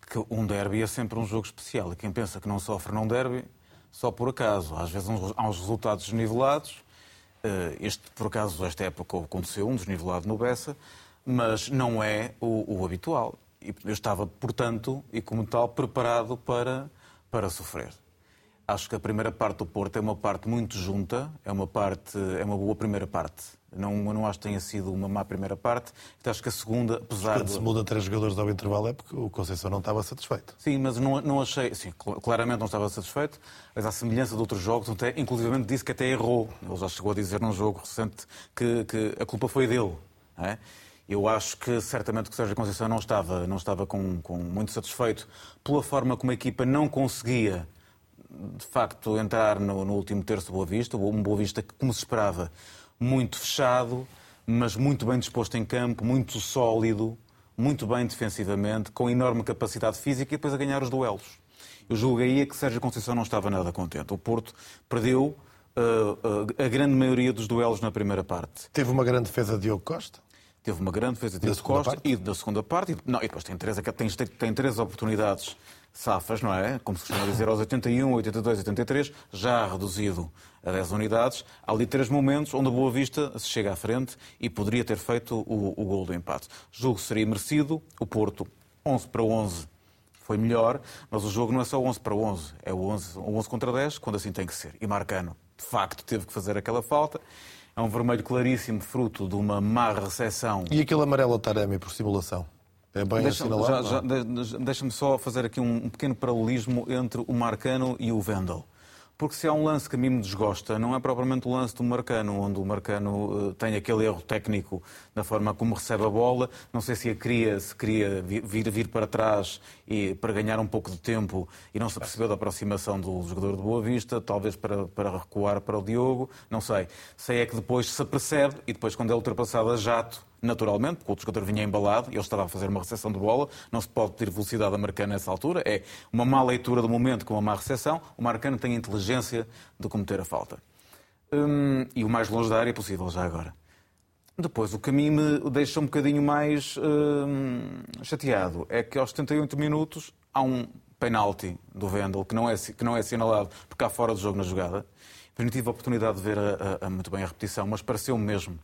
que um derby é sempre um jogo especial. E quem pensa que não sofre num derby, só por acaso. Às vezes há uns resultados desnivelados. Por acaso, esta época aconteceu um desnivelado no Bessa, mas não é o habitual. E eu estava, portanto, e como tal, preparado para sofrer. Acho que a primeira parte do Porto é uma parte muito junta, é uma boa primeira parte. Não acho que tenha sido uma má primeira parte. Então, acho que a segunda, apesar de... Quando se muda 3 jogadores ao intervalo é porque o Conceição não estava satisfeito. Sim, mas não achei... Sim, claramente não estava satisfeito, mas à semelhança de outros jogos, até, inclusive disse que até errou. Ele já chegou a dizer num jogo recente que a culpa foi dele. Não é? Eu acho que certamente que o Sérgio Conceição não estava com muito satisfeito pela forma como a equipa não conseguia de facto entrar no último terço do Boa Vista, um Boa Vista que, como se esperava, muito fechado, mas muito bem disposto em campo, muito sólido, muito bem defensivamente, com enorme capacidade física e depois a ganhar os duelos. Eu julgo aí que Sérgio Conceição não estava nada contente. O Porto perdeu a grande maioria dos duelos na primeira parte. Teve uma grande defesa de Diogo Costa? Teve uma grande defesa de Diogo Costa e da segunda parte. E depois tem 3 oportunidades safas, não é? Como se costuma dizer, aos 81, 82, 83, já reduzido a 10 unidades. Há ali 3 momentos onde a Boa Vista se chega à frente e poderia ter feito o golo do empate. Julgo que seria merecido. O Porto, 11 para 11, foi melhor, mas o jogo não é só 11 para 11, é o 11 contra 10, quando assim tem que ser. E Marcano, de facto, teve que fazer aquela falta. É um vermelho claríssimo, fruto de uma má recepção. E aquele amarelo a Taremi, por simulação? É bem assinalado? Deixa-me só fazer aqui um pequeno paralelismo entre o Marcano e o Vendel. Porque se há um lance que a mim me desgosta, não é propriamente o lance do Marcano, onde o Marcano tem aquele erro técnico na forma como recebe a bola. Não sei se queria vir para trás e para ganhar um pouco de tempo e não se apercebeu da aproximação do jogador de Boa Vista, talvez para recuar para o Diogo, não sei. Sei é que depois se apercebe e depois quando é ultrapassado a jato, naturalmente, porque o jogador vinha embalado e ele estava a fazer uma recepção de bola, não se pode ter velocidade a Marcano nessa altura, é uma má leitura do momento com uma má recepção, o Marcano tem a inteligência de cometer a falta. E o mais longe da área possível, já agora. Depois, o que a mim me deixa um bocadinho mais chateado é que aos 78 minutos há um penalti do Vendel que não é assinalado porque há fora do jogo na jogada. Eu não tive a oportunidade de ver muito bem a repetição, mas pareceu-me mesmo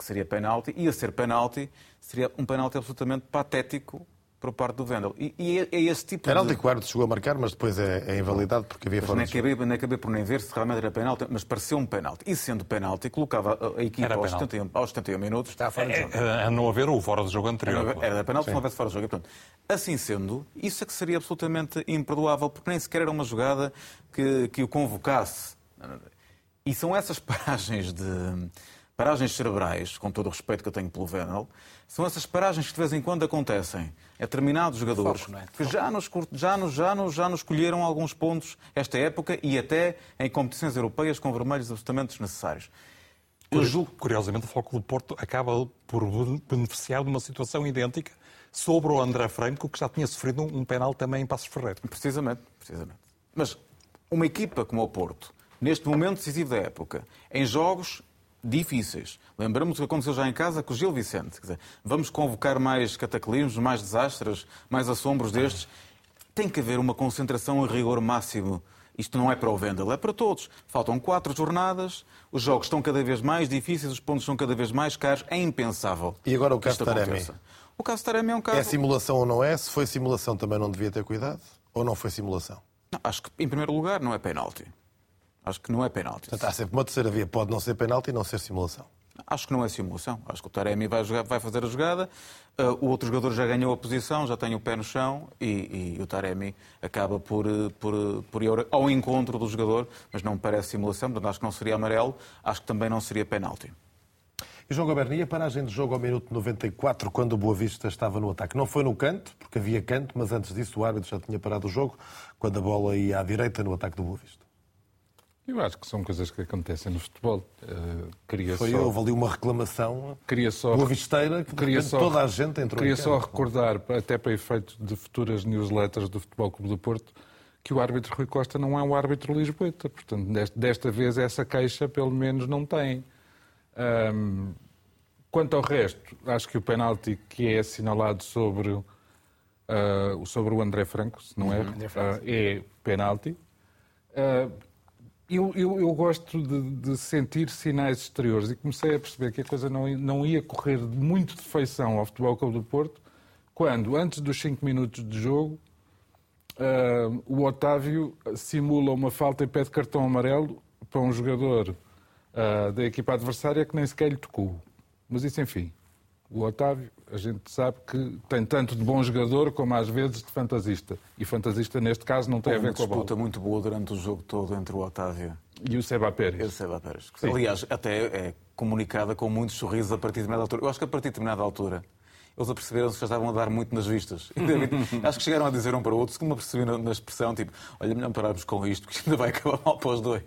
que seria penalti, e a ser penalti, seria um penalti absolutamente patético por parte do Vendel. E é esse tipo penalti de... Penalti que o árbitro chegou a marcar, mas depois é invalidado porque havia fora de jogo. Nem acabei por nem ver se realmente era penalti, mas pareceu um penalti. E sendo penalti, colocava a equipa aos 71 minutos... Está fora de jogo. A não haver o fora de jogo anterior. Era penalti se não houvesse fora de jogo. E, portanto, assim sendo, isso é que seria absolutamente imperdoável, porque nem sequer era uma jogada que o convocasse. E são essas paragens de... Paragens cerebrais, com todo o respeito que eu tenho pelo Vendel, são essas paragens que de vez em quando acontecem a determinados jogadores que já nos colheram alguns pontos esta época e até em competições europeias com vermelhos absolutamente desnecessários. Eu julgo... Curiosamente, o Foco do Porto acaba por beneficiar de uma situação idêntica sobre o André Franco, que já tinha sofrido um penal também em Passos Ferreira. Precisamente. Mas uma equipa como o Porto, neste momento decisivo da época, em jogos difíceis. Lembramos o que aconteceu já em casa com o Gil Vicente. Quer dizer, vamos convocar mais cataclismos, mais desastres, mais assombros destes. Tem que haver uma concentração e rigor máximo. Isto não é para o Vendel, é para todos. Faltam 4 jornadas, os jogos estão cada vez mais difíceis, os pontos são cada vez mais caros. É impensável. E agora o caso Taremi? O caso Taremi é um caso... É simulação ou não é? Se foi simulação também não devia ter cuidado? Ou não foi simulação? Não, acho que, em primeiro lugar, não é penalti. Acho que não é penalti. Portanto, há sempre uma terceira via. Pode não ser penalti e não ser simulação. Acho que não é simulação. Acho que o Taremi vai fazer a jogada. O outro jogador já ganhou a posição, já tem o pé no chão e o Taremi acaba por ir ao encontro do jogador, mas não me parece simulação. Portanto, acho que não seria amarelo. Acho que também não seria penalti. João Gobern, e a paragem de jogo ao minuto 94, quando o Boa Vista estava no ataque? Não foi no canto, porque havia canto, mas antes disso o árbitro já tinha parado o jogo, quando a bola ia à direita no ataque do Boa Vista. Eu acho que são coisas que acontecem no futebol. Houve ali uma reclamação boavisteira que toda a gente entrou em campo. Queria só recordar, até para efeito de futuras newsletters do Futebol Clube do Porto, que o árbitro Rui Costa não é um árbitro lisboeta. Portanto, desta vez essa queixa pelo menos não tem. Quanto ao resto, acho que o penalti que é assinalado sobre o André Franco, se não erro, é penalti. Eu gosto de sentir sinais exteriores e comecei a perceber que a coisa não ia correr muito de feição ao Futebol Clube do Porto quando, antes dos 5 minutos de jogo, o Otávio simula uma falta e pede cartão amarelo para um jogador da equipa adversária que nem sequer lhe tocou. Mas isso, enfim, o Otávio, a gente sabe que tem tanto de bom jogador como às vezes de fantasista. E fantasista, neste caso, não tem a ver com a bola. Uma disputa muito boa durante o jogo todo entre o Otávio e o Seba Pérez. Aliás, até é comunicada com muitos sorrisos a partir de determinada altura. Eu acho que a partir de determinada altura eles aperceberam-se que já estavam a dar muito nas vistas. Acho que chegaram a dizer um para o outro, como aperceberam na expressão, tipo, olha, melhor pararmos com isto, que ainda vai acabar mal para os dois.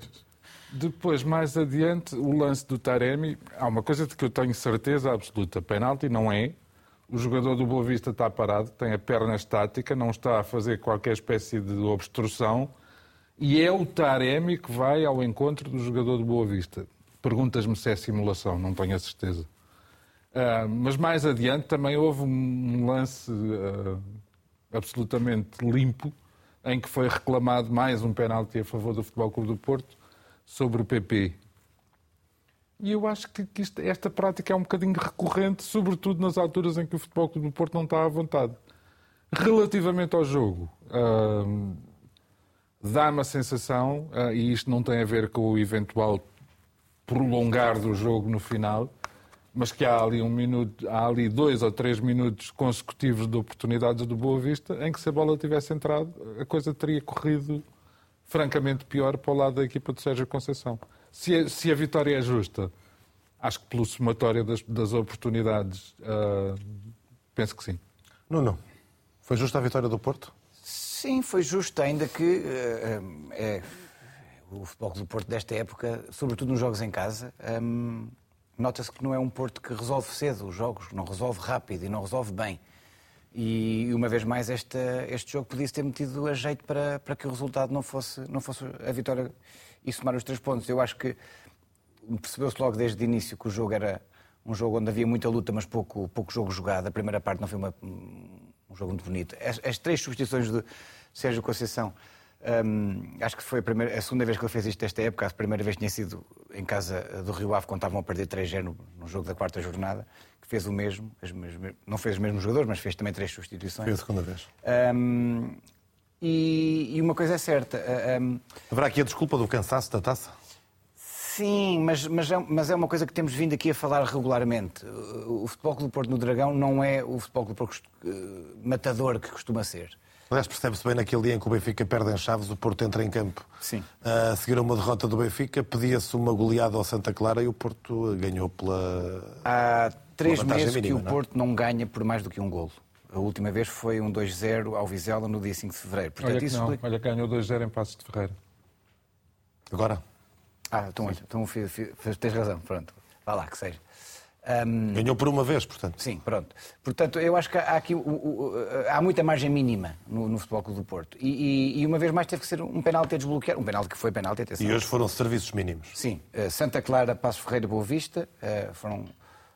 Depois, mais adiante, o lance do Taremi. Há uma coisa de que eu tenho certeza absoluta. Penalti não é. O jogador do Boa Vista está parado, tem a perna estática, não está a fazer qualquer espécie de obstrução. E é o Taremi que vai ao encontro do jogador do Boa Vista. Perguntas-me se é simulação, não tenho a certeza. Mas mais adiante também houve um lance absolutamente limpo em que foi reclamado mais um penalti a favor do Futebol Clube do Porto sobre o Pepê. E eu acho que esta prática é um bocadinho recorrente, sobretudo nas alturas em que o Futebol Clube do Porto não está à vontade. Relativamente ao jogo, dá-me a sensação, e isto não tem a ver com o eventual prolongar do jogo no final, mas que há ali há ali 2 ou 3 minutos consecutivos de oportunidades do Boa Vista em que, se a bola tivesse entrado, a coisa teria corrido francamente pior para o lado da equipa de Sérgio Conceição. Se a vitória é justa, acho que pelo somatório das oportunidades, penso que sim. Nuno, foi justa a vitória do Porto? Sim, foi justa, ainda que o Futebol do Porto desta época, sobretudo nos jogos em casa, nota-se que não é um Porto que resolve cedo os jogos, não resolve rápido e não resolve bem. E, uma vez mais, este jogo podia-se ter metido a jeito para que o resultado não fosse a vitória e somar os 3 pontos. Eu acho que percebeu-se logo desde o início que o jogo era um jogo onde havia muita luta, mas pouco jogo jogado. A primeira parte não foi um jogo muito bonito. As 3 substituições de Sérgio Conceição, acho que foi a segunda vez que ele fez isto desta época. A primeira vez tinha sido em casa do Rio Ave, quando estavam a perder 3-0 no jogo da 4ª jornada, que fez o mesmo, não fez os mesmos jogadores, mas fez também 3 substituições. Foi a segunda vez. E uma coisa é certa. Haverá aqui a desculpa do cansaço da taça? Sim, mas é uma coisa que temos vindo aqui a falar regularmente. O Futebol Clube do Porto no Dragão não é o Futebol Clube do Porto matador que costuma ser. Aliás, percebe-se bem naquele dia em que o Benfica perde em Chaves, o Porto entra em campo. Sim. A seguir a uma derrota do Benfica, pedia-se uma goleada ao Santa Clara e o Porto ganhou pela... Há 3 meses mínima, que o Porto não ganha por mais do que um golo. A última vez foi um 2-0 ao Vizela no dia 5 de fevereiro. Portanto, olha que ganhou 2-0 em Passos de Ferreira. Agora? Então tens razão, pronto. Vá lá, que seja. Ganhou por uma vez, portanto. Sim, pronto. Portanto, eu acho que há aqui há muita margem mínima no Futebol Clube do Porto. E uma vez mais teve que ser um penalti a desbloquear. Um penalti que foi penalti, atenção. E hoje foram serviços mínimos. Sim. Santa Clara, Passos Ferreira, Boa Vista.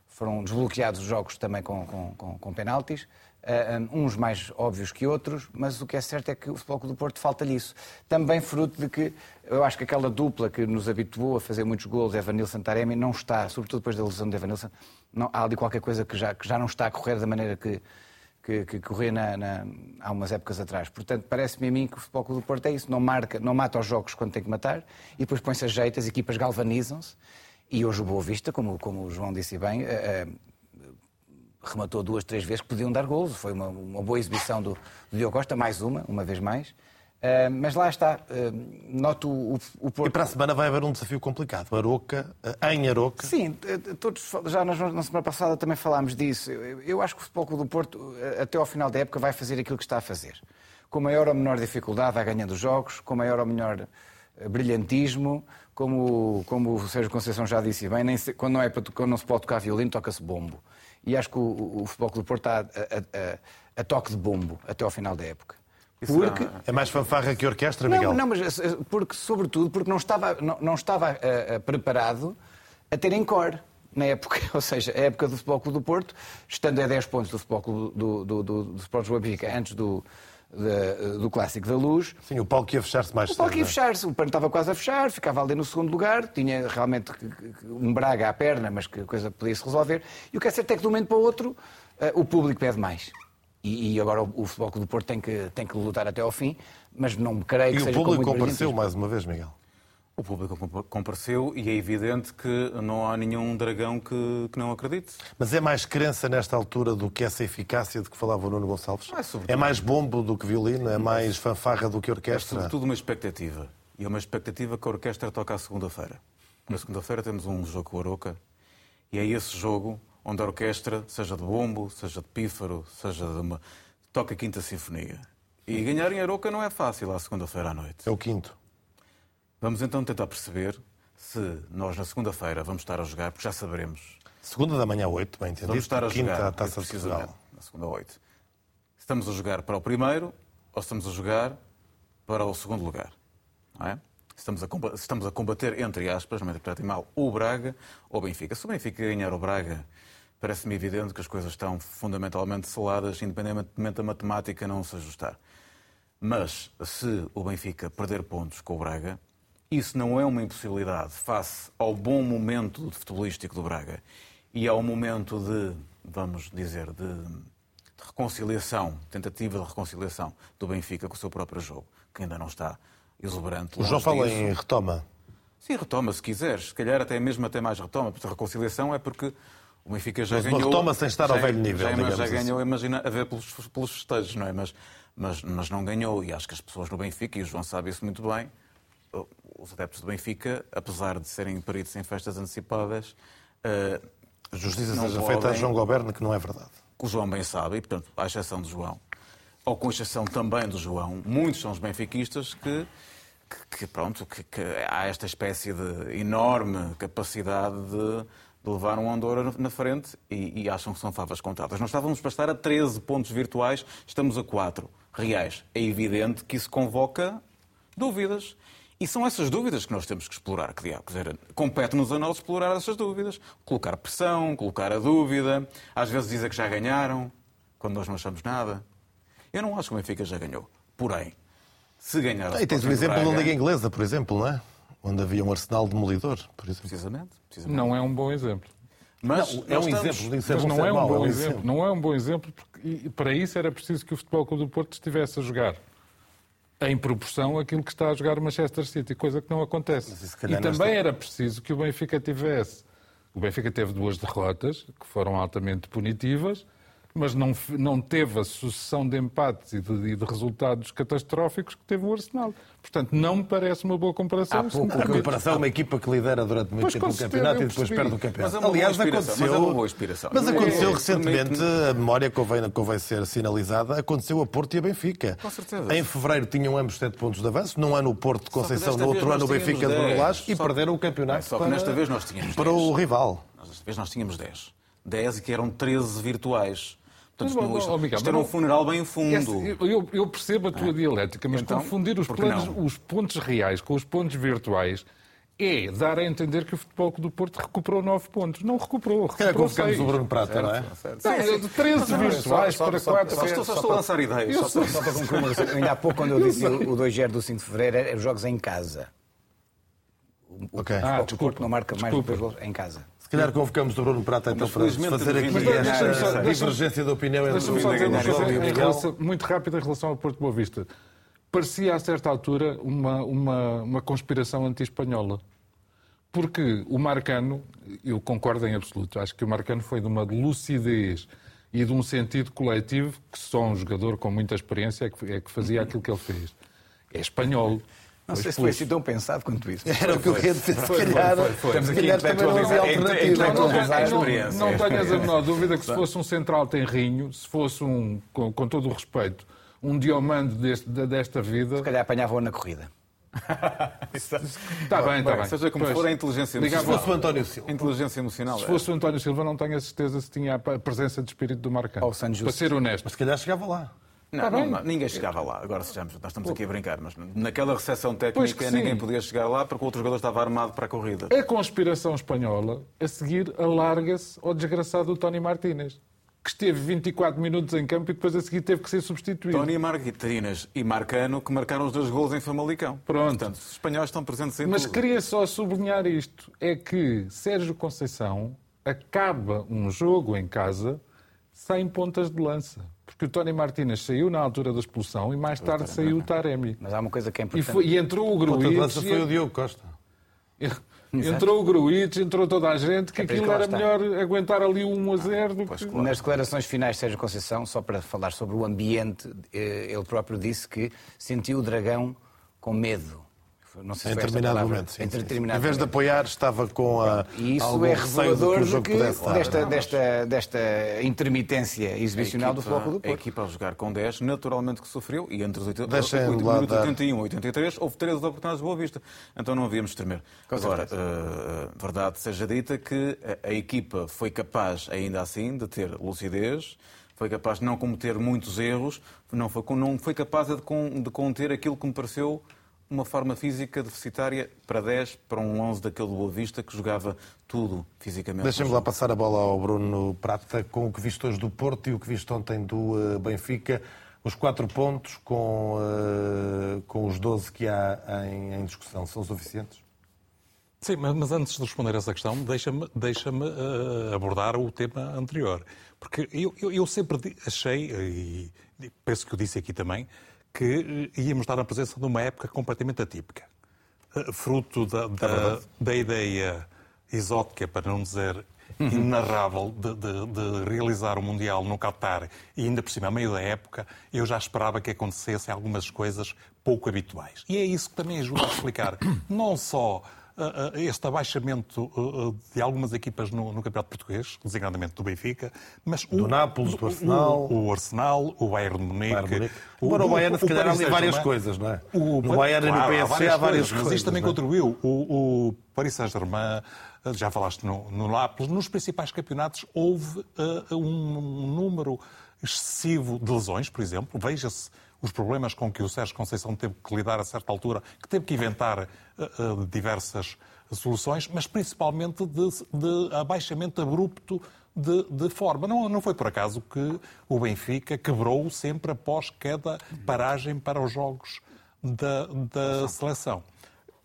Foram desbloqueados os jogos também com penaltis. Uns mais óbvios que outros, mas o que é certo é que o Futebol Clube do Porto falta-lhe isso. Também fruto de que, eu acho que aquela dupla que nos habituou a fazer muitos golos, Evanilson e Taremi, não está, sobretudo depois da lesão de Evanilson, há ali qualquer coisa que já não está a correr da maneira que corria há umas épocas atrás. Portanto, parece-me a mim que o Futebol Clube do Porto é isso, não mata os jogos quando tem que matar, e depois põe-se a jeito, as equipas galvanizam-se, e hoje o Boa Vista, como o João disse bem... rematou 2, 3 vezes que podiam dar golos. Foi uma boa exibição do Diogo Costa, mais uma vez mais. Mas lá está, noto o Porto. E para a semana vai haver um desafio complicado, Arouca, em Arouca. Sim, todos, já na semana passada também falámos disso. Eu acho que o Futebol Clube do Porto, até ao final da época, vai fazer aquilo que está a fazer. Com maior ou menor dificuldade, vai ganhando jogos, com maior ou menor brilhantismo, como o Sérgio Conceição já disse bem, quando não se pode tocar violino, toca-se bombo. E acho que o Futebol Clube do Porto está a toque de bombo até ao final da época. Porque... É mais fanfarra que orquestra, Miguel? Não, mas porque, sobretudo, porque não estava preparado a ter encore na época. Ou seja, a época do Futebol Clube do Porto, estando a 10 pontos do Futebol Clube do Sporting do Benfica, antes do Clássico da Luz... Sim, o palco ia fechar-se mais cedo. O palco ia fechar-se, o pano estava quase a fechar, ficava ali no segundo lugar, tinha realmente um Braga à perna, mas que a coisa podia-se resolver. E o que é certo é que, de um momento para o outro, o público pede mais. E agora o Futebol Clube do Porto tem que lutar até ao fim, mas não me creio que seja... E o público compareceu mais uma vez, Miguel? O público compareceu e é evidente que não há nenhum dragão que não acredite. Mas é mais crença nesta altura do que essa eficácia de que falava o Nuno Gonçalves? É mais bombo do que violino? É mais fanfarra do que orquestra? É sobretudo uma expectativa. E é uma expectativa que a orquestra toca à segunda-feira. Na segunda-feira temos um jogo com a Arouca e é esse jogo... onde a orquestra, seja de bombo, seja de pífaro, seja de uma... toca a Quinta Sinfonia. E ganhar em Arouca não é fácil à segunda-feira à noite. É o quinto. Vamos então tentar perceber se nós na segunda-feira vamos estar a jogar, porque já saberemos. Segunda da manhã à 8, bem entendido. Vamos estar a quinta, jogar, a Taça de Portugal. Na segunda à 8. Estamos a jogar para o primeiro ou estamos a jogar para o segundo lugar. Não é? Estamos a combater, entre aspas, não me interpretem mal, o Braga ou o Benfica. Se o Benfica ganhar o Braga... Parece-me evidente que as coisas estão fundamentalmente seladas, independentemente da matemática não se ajustar. Mas, se o Benfica perder pontos com o Braga, isso não é uma impossibilidade face ao bom momento futebolístico do Braga e ao momento de, vamos dizer, de reconciliação, tentativa de reconciliação do Benfica com o seu próprio jogo, que ainda não está exuberante. O João fala em retoma. Sim, retoma, se quiseres. Se calhar até mais retoma, porque a reconciliação é porque... O Benfica já ganhou. Mas retoma sem estar ao velho nível. Já ganhou, imagina, a ver pelos festejos, não é? Mas não ganhou. E acho que as pessoas no Benfica, e o João sabe isso muito bem, os adeptos do Benfica, apesar de serem peritos em festas antecipadas. Justiça seja feita a João Gobern, que não é verdade. Que o João bem sabe, e portanto, à exceção do João, ou com exceção também do João, muitos são os benfiquistas que há esta espécie de enorme capacidade de levar um Andorra na frente e acham que são favas contadas. Nós estávamos para estar a 13 pontos virtuais, estamos a 4 reais. É evidente que isso convoca dúvidas. E são essas dúvidas que nós temos que explorar. Que diabo, quer dizer, compete-nos a nós explorar essas dúvidas. Colocar pressão, colocar a dúvida. Às vezes dizem que já ganharam, quando nós não achamos nada. Eu não acho que o Benfica já ganhou. Porém, se ganhar... E tens o exemplo da Liga Inglesa, por exemplo, não é? Onde havia um arsenal demolidor, por exemplo. Precisamente. Não é um bom exemplo. Mas não é um exemplo. Mas não é um bom exemplo. Não é um bom exemplo, porque para isso era preciso que o Futebol Clube do Porto estivesse a jogar em proporção aquilo que está a jogar o Manchester City, coisa que não acontece. E também era preciso que o Benfica tivesse... O Benfica teve 2 derrotas, que foram altamente punitivas, mas não teve a sucessão de empates e de resultados catastróficos que teve o Arsenal. Portanto, não me parece uma boa comparação. Há pouco comparação a uma equipa que lidera durante muito tempo o campeonato e depois perde o campeonato. Aliás, aconteceu recentemente, a memória convém ser sinalizada, aconteceu a Porto e a Benfica. Com certeza. Em fevereiro tinham ambos 7 pontos de avanço, num ano o Porto de Conceição, no outro ano o Benfica de Bruno Lage, e perderam o campeonato para o rival. Desta vez nós tínhamos 10 e que eram 13 virtuais. Portanto, isto era um funeral bem fundo. Eu percebo a tua dialética, mas então, confundir os pontos reais com os pontos virtuais é dar a entender que o Futebol Clube do Porto recuperou 9 pontos. Não recuperou. Se calhar convocamos o Bruno Prata, não é? Certo. De 13 virtuais para 4... Só estou a lançar ideias. Só para concluir. Ainda há pouco, quando eu disse o 2-0 do 5 de Fevereiro, eram jogos em casa. O Porto não marca mais gols em casa. Se calhar convocamos o Bruno Prata então para fazer aqui esta divergência de opinião entre o João e o Miguel. Muito rápido em relação ao Porto Boa Vista. Parecia a certa altura uma conspiração anti-espanhola. Porque o Marcano, eu concordo em absoluto, acho que o Marcano foi de uma lucidez e de um sentido coletivo que só um jogador com muita experiência é que fazia aquilo que ele fez. é espanhol. Não sei se foi assim tão pensado quanto isso. Era o que eu queria dizer, se calhar. Estamos aqui intelectualizar. Não tenhas a menor dúvida que se fosse um central tenrinho, se fosse um, com todo o respeito, um diomando desta vida... Se calhar apanhava-o na corrida. Está bem, está bem. Seja como for, a inteligência emocional. Se fosse o António Silva. Inteligência emocional. Se fosse o António Silva, não tenho a certeza se tinha a presença de espírito do Marcano. Para ser honesto. Mas se calhar chegava lá. Não, ninguém chegava lá. Agora sejamos, nós estamos aqui a brincar, mas naquela recessão técnica ninguém podia chegar lá porque o outro jogador estava armado para a corrida. A conspiração espanhola, a seguir, alarga-se ao desgraçado do Tony Martínez, que esteve 24 minutos em campo e depois a seguir teve que ser substituído. Tony Martínez e Marcano, que marcaram os dois golos em Famalicão. Pronto. Portanto, os espanhóis estão presentes em tudo. Mas queria só sublinhar isto, é que Sérgio Conceição acaba um jogo em casa sem pontas de lança. Porque o Tony Martínez saiu na altura da expulsão e mais tarde saiu o Taremi. Mas há uma coisa que é importante. E entrou o Gruitch... A ponta de lança foi o Diogo Costa. Entrou o Gruitch, entrou toda a gente, que aquilo era melhor aguentar ali 1-0 do que... Claro. Nas declarações finais de Sérgio Conceição, só para falar sobre o ambiente, ele próprio disse que sentiu o Dragão com medo. Não sei se em determinado momento, sim. Em vez de apoiar, estava com a... E isso é revelador desta intermitência exibicional do Futebol Clube do Porto. A equipa a jogar com 10, naturalmente que sofreu, e entre os 81 e 83 houve 3 oportunidades de Boa Vista. Então não havíamos de tremer. Agora, verdade seja dita que a equipa foi capaz, ainda assim, de ter lucidez, foi capaz de não cometer muitos erros, não foi capaz de conter aquilo que me pareceu uma forma física deficitária para 10, para um 11 daquele Boa Vista que jogava tudo fisicamente. Deixa-me lá passar a bola ao Bruno Prata com o que viste hoje do Porto e o que viste ontem do Benfica. Os 4 pontos com os 12 que há em discussão são suficientes? Sim, mas antes de responder a essa questão, deixa-me abordar o tema anterior. Porque eu sempre achei, e penso que eu disse aqui também, que íamos estar na presença de uma época completamente atípica. Fruto da ideia exótica, para não dizer inarrável, de realizar o Mundial no Qatar e ainda por cima, a meio da época, eu já esperava que acontecessem algumas coisas pouco habituais. E é isso que também ajuda a explicar não só este abaixamento de algumas equipas no Campeonato Português, designadamente do Benfica, mas do Nápoles, do Arsenal, o Arsenal, o Bayern de Munique. Agora o Bayern, se calhar, há ali várias coisas, não é? No Bayern e no PSG há várias coisas. Mas isto também contribuiu. O Paris Saint-Germain, já falaste no Nápoles, nos principais campeonatos houve um número excessivo de lesões, por exemplo. Veja-se os problemas com que o Sérgio Conceição teve que lidar a certa altura, que teve que inventar diversas soluções, mas principalmente de abaixamento abrupto de forma. Não foi por acaso que o Benfica quebrou sempre após cada paragem para os jogos da seleção.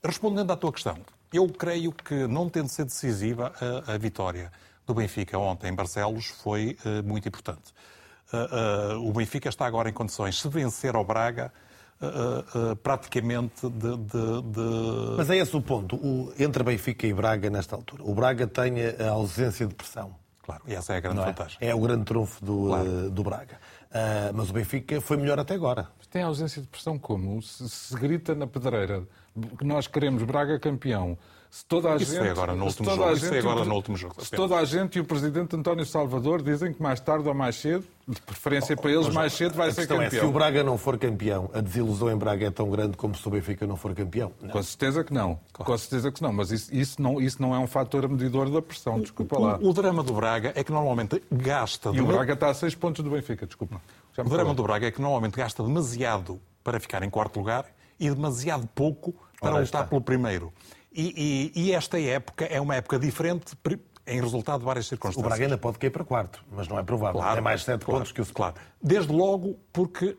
Respondendo à tua questão, eu creio que, não tendo sido decisiva, a vitória do Benfica ontem em Barcelos foi muito importante. O Benfica está agora em condições, se vencer ao Braga, praticamente de... Mas é esse o ponto, entre Benfica e Braga nesta altura. O Braga tem a ausência de pressão. Claro, e essa é a grande vantagem. É o grande trunfo do Braga. Mas o Benfica foi melhor até agora. Tem ausência de pressão como? Se grita na pedreira que nós queremos Braga campeão... Se toda a gente, toda a gente e o presidente António Salvador dizem que mais tarde ou mais cedo, de preferência para eles, mais cedo vai ser campeão. É, se o Braga não for campeão, a desilusão em Braga é tão grande como se o Benfica não for campeão? Não. Com certeza que não. Claro. Com certeza que não. Mas isso não é um fator medidor da pressão. Desculpa lá. O drama do Braga é que normalmente gasta... E o Braga está a 6 pontos do Benfica, desculpa. O drama do Braga é que normalmente gasta demasiado para ficar em 4º lugar e demasiado pouco para lutar pelo primeiro. E esta época é uma época diferente em resultado de várias circunstâncias. O Braga ainda pode cair para 4º, mas não é provável. Claro, é mais 7 pontos que o Sporting. Claro. Desde logo porque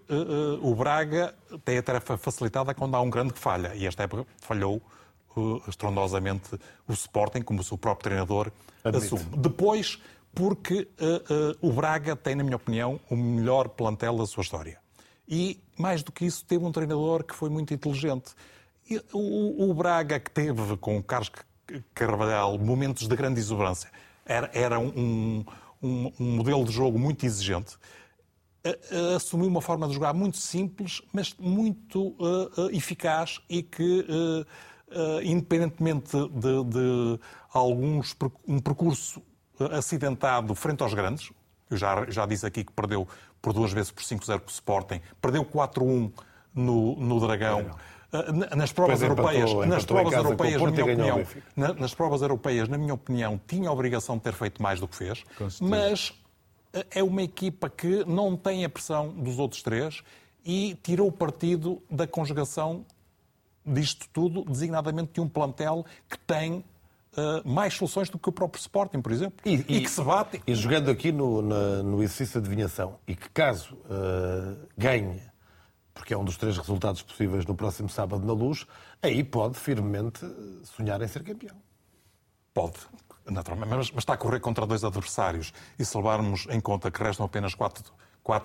o Braga tem a tarefa facilitada quando há um grande que falha. E esta época falhou estrondosamente o Sporting, como o seu próprio treinador assume. Depois, porque o Braga tem, na minha opinião, o melhor plantel da sua história. E, mais do que isso, teve um treinador que foi muito inteligente. O Braga, que teve com o Carlos Carvalhal momentos de grande exuberância, era um modelo de jogo muito exigente. assumiu uma forma de jogar muito simples, mas muito eficaz e que, independentemente de alguns um percurso acidentado frente aos grandes, eu já disse aqui que perdeu por 2 vezes por 5-0 com o Sporting, perdeu 4-1 no Dragão. Nas provas europeias, na minha opinião, tinha a obrigação de ter feito mais do que fez, mas é uma equipa que não tem a pressão dos outros três e tirou partido da conjugação disto tudo, designadamente de um plantel que tem mais soluções do que o próprio Sporting, por exemplo, e que se bate. E jogando aqui no exercício de adivinhação, e que caso ganhe, porque é um dos 3 resultados possíveis no próximo sábado na Luz, aí pode firmemente sonhar em ser campeão. Pode, naturalmente, mas está a correr contra 2 adversários. E se levarmos em conta que restam apenas 4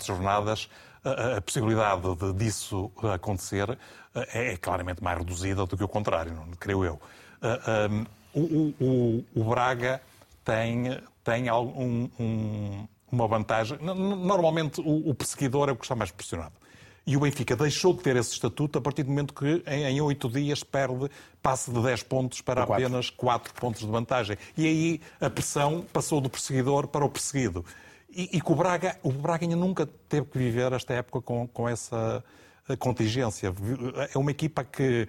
jornadas, a possibilidade disso acontecer é claramente mais reduzida do que o contrário, não creio eu. O Braga tem uma vantagem. Normalmente o perseguidor é o que está mais pressionado. E o Benfica deixou de ter esse estatuto a partir do momento que, em 8 dias, passa de 10 pontos para apenas 4 pontos de vantagem. E aí a pressão passou do perseguidor para o perseguido. E que o Braga ainda nunca teve que viver esta época com essa contingência. É uma equipa que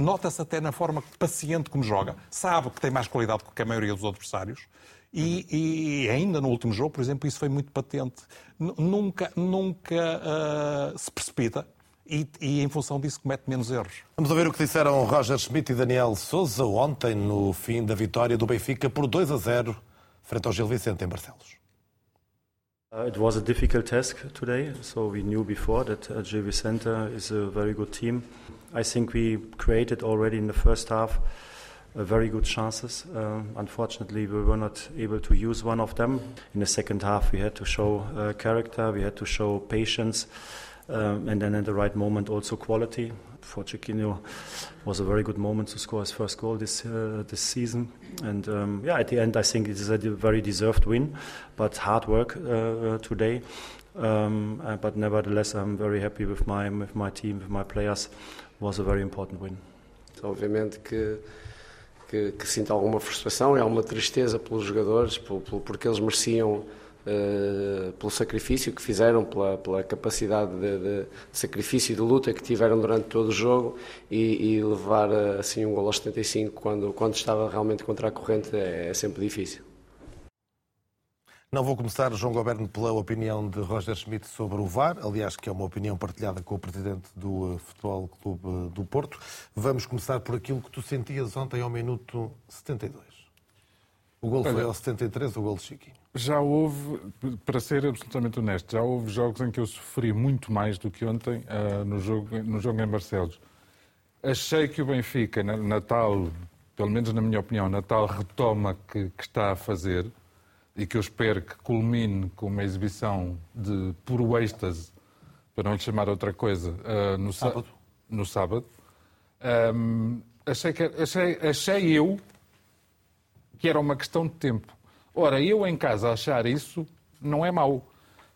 nota-se até na forma paciente como joga, sabe que tem mais qualidade que a maioria dos adversários. E ainda no último jogo, por exemplo, isso foi muito patente. Nunca se precipita e, em função disso, comete menos erros. Vamos ouvir o que disseram Roger Schmidt e Daniel Sousa ontem, no fim da vitória do Benfica por 2-0, frente ao Gil Vicente, em Barcelos. It was a difficult task today, so we knew before that Gil Vicente is a very good team. I think we created already in the first half very good chances. Unfortunately, we were not able to use one of them. In the second half, we had to show character, we had to show patience, and then at the right moment also quality. For Chiquinho, it was a very good moment to score his first goal this season. And at the end, I think it is a very deserved win, but hard work today. But nevertheless, I'm very happy with my team, with my players. It was a very important win. Obviamente que sinto alguma frustração e alguma tristeza pelos jogadores, porque eles mereciam, pelo sacrifício que fizeram, pela capacidade de sacrifício e de luta que tiveram durante todo o jogo, e levar assim um gol aos 75 quando estava realmente contra a corrente é sempre difícil. Não vou começar, João Gobern, pela opinião de Roger Schmidt sobre o VAR, aliás, que é uma opinião partilhada com o presidente do Futebol Clube do Porto. Vamos começar por aquilo que tu sentias ontem ao minuto 72. O gol foi ao 73, o gol de Chiquinho. Já houve, para ser absolutamente honesto, já houve jogos em que eu sofri muito mais do que ontem no jogo em Barcelos. Achei que o Benfica, pelo menos na minha opinião, na tal retoma que está a fazer, e que eu espero que culmine com uma exibição de puro êxtase, para não lhe chamar outra coisa, no sábado. Achei que era uma questão de tempo. Ora, eu em casa achar isso não é mau.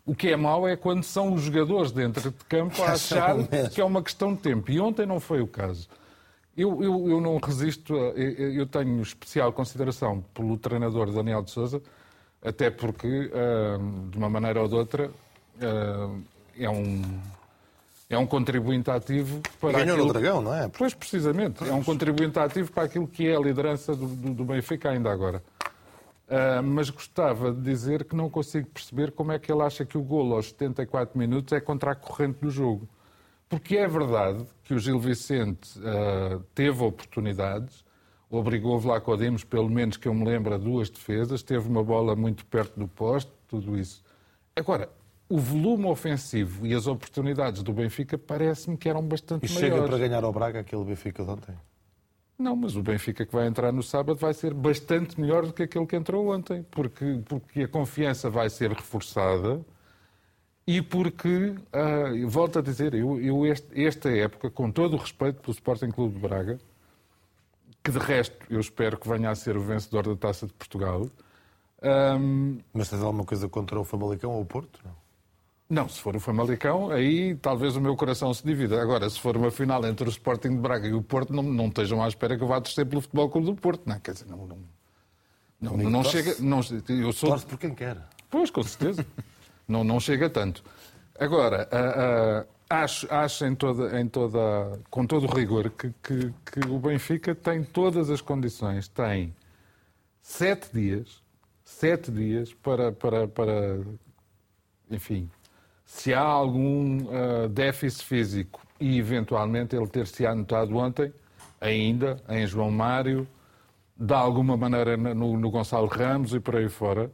O que é mau é quando são os jogadores dentro de campo a achar que é uma questão de tempo. E ontem não foi o caso. Eu não resisto, eu tenho especial consideração pelo treinador Daniel de Sousa, até porque, de uma maneira ou de outra, é um contribuinte ativo para aquilo... Ganhou no Dragão, não é? Pois, precisamente. É um contribuinte ativo para aquilo que é a liderança do Benfica ainda agora. Mas gostava de dizer que não consigo perceber como é que ele acha que o golo aos 74 minutos é contra a corrente do jogo. Porque é verdade que o Gil Vicente teve oportunidades, obrigou o Vlachodimos, pelo menos que eu me lembro, a 2 defesas, teve uma bola muito perto do poste, tudo isso. Agora, o volume ofensivo e as oportunidades do Benfica parece-me que eram bastante maiores. E chega maiores. Para ganhar ao Braga aquele Benfica de ontem? Não, mas o Benfica que vai entrar no sábado vai ser bastante melhor do que aquele que entrou ontem, porque a confiança vai ser reforçada. E porque, volto a dizer, esta época, com todo o respeito pelo Sporting Clube de Braga, que de resto eu espero que venha a ser o vencedor da Taça de Portugal... Mas tens alguma coisa contra o Famalicão ou o Porto? Não? Não, se for o Famalicão, aí talvez o meu coração se divida. Agora, se for uma final entre o Sporting de Braga e o Porto, não estejam à espera que eu vá torcer pelo Futebol Clube do Porto. Não, quer dizer, não chega... Não, eu sou... Torce por quem quer. Pois, com certeza. não chega tanto. Agora, acho com todo o rigor que o Benfica tem todas as condições. Tem 7 dias para enfim... Se há algum déficit físico, e eventualmente ele ter-se-á notado ontem, ainda em João Mário, de alguma maneira no Gonçalo Ramos e por aí fora,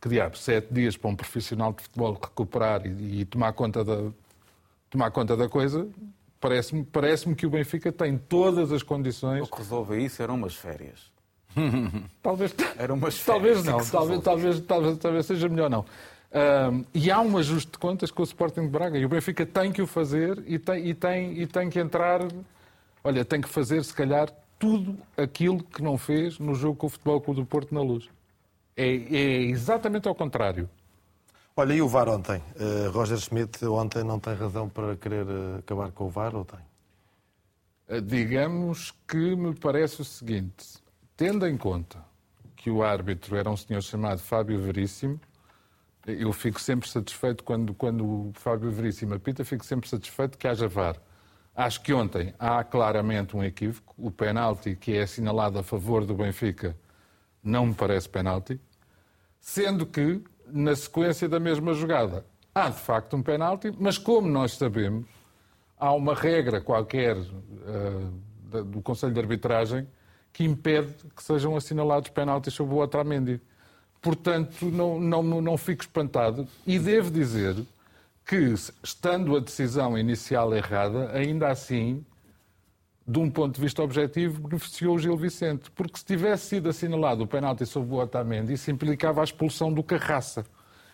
que diabo, 7 dias para um profissional de futebol recuperar e tomar conta da coisa, parece-me que o Benfica tem todas as condições... O que resolve isso eram umas férias. Talvez, eram umas férias. Talvez não, talvez seja melhor não. E há um ajuste de contas com o Sporting de Braga e o Benfica tem que o fazer e tem que entrar, olha, tem que fazer se calhar tudo aquilo que não fez no jogo com o Futebol Clube do Porto na Luz. É exatamente ao contrário. Olha, e o VAR ontem? Roger Schmidt ontem não tem razão para querer acabar com o VAR, ou tem? Digamos que me parece o seguinte, tendo em conta que o árbitro era um senhor chamado Fábio Veríssimo. Eu fico sempre satisfeito quando o Fábio Veríssimo apita, fico sempre satisfeito que haja VAR. Acho que ontem há claramente um equívoco. O penalti que é assinalado a favor do Benfica não me parece penalti, sendo que, na sequência da mesma jogada, há de facto um penalti, mas como nós sabemos, há uma regra qualquer do Conselho de Arbitragem que impede que sejam assinalados penaltis sobre o Otamendi. Portanto, não fico espantado e devo dizer que, estando a decisão inicial errada, ainda assim, de um ponto de vista objetivo, beneficiou o Gil Vicente. Porque se tivesse sido assinalado o penalti sobre o Otamendi, isso implicava a expulsão do Carraça.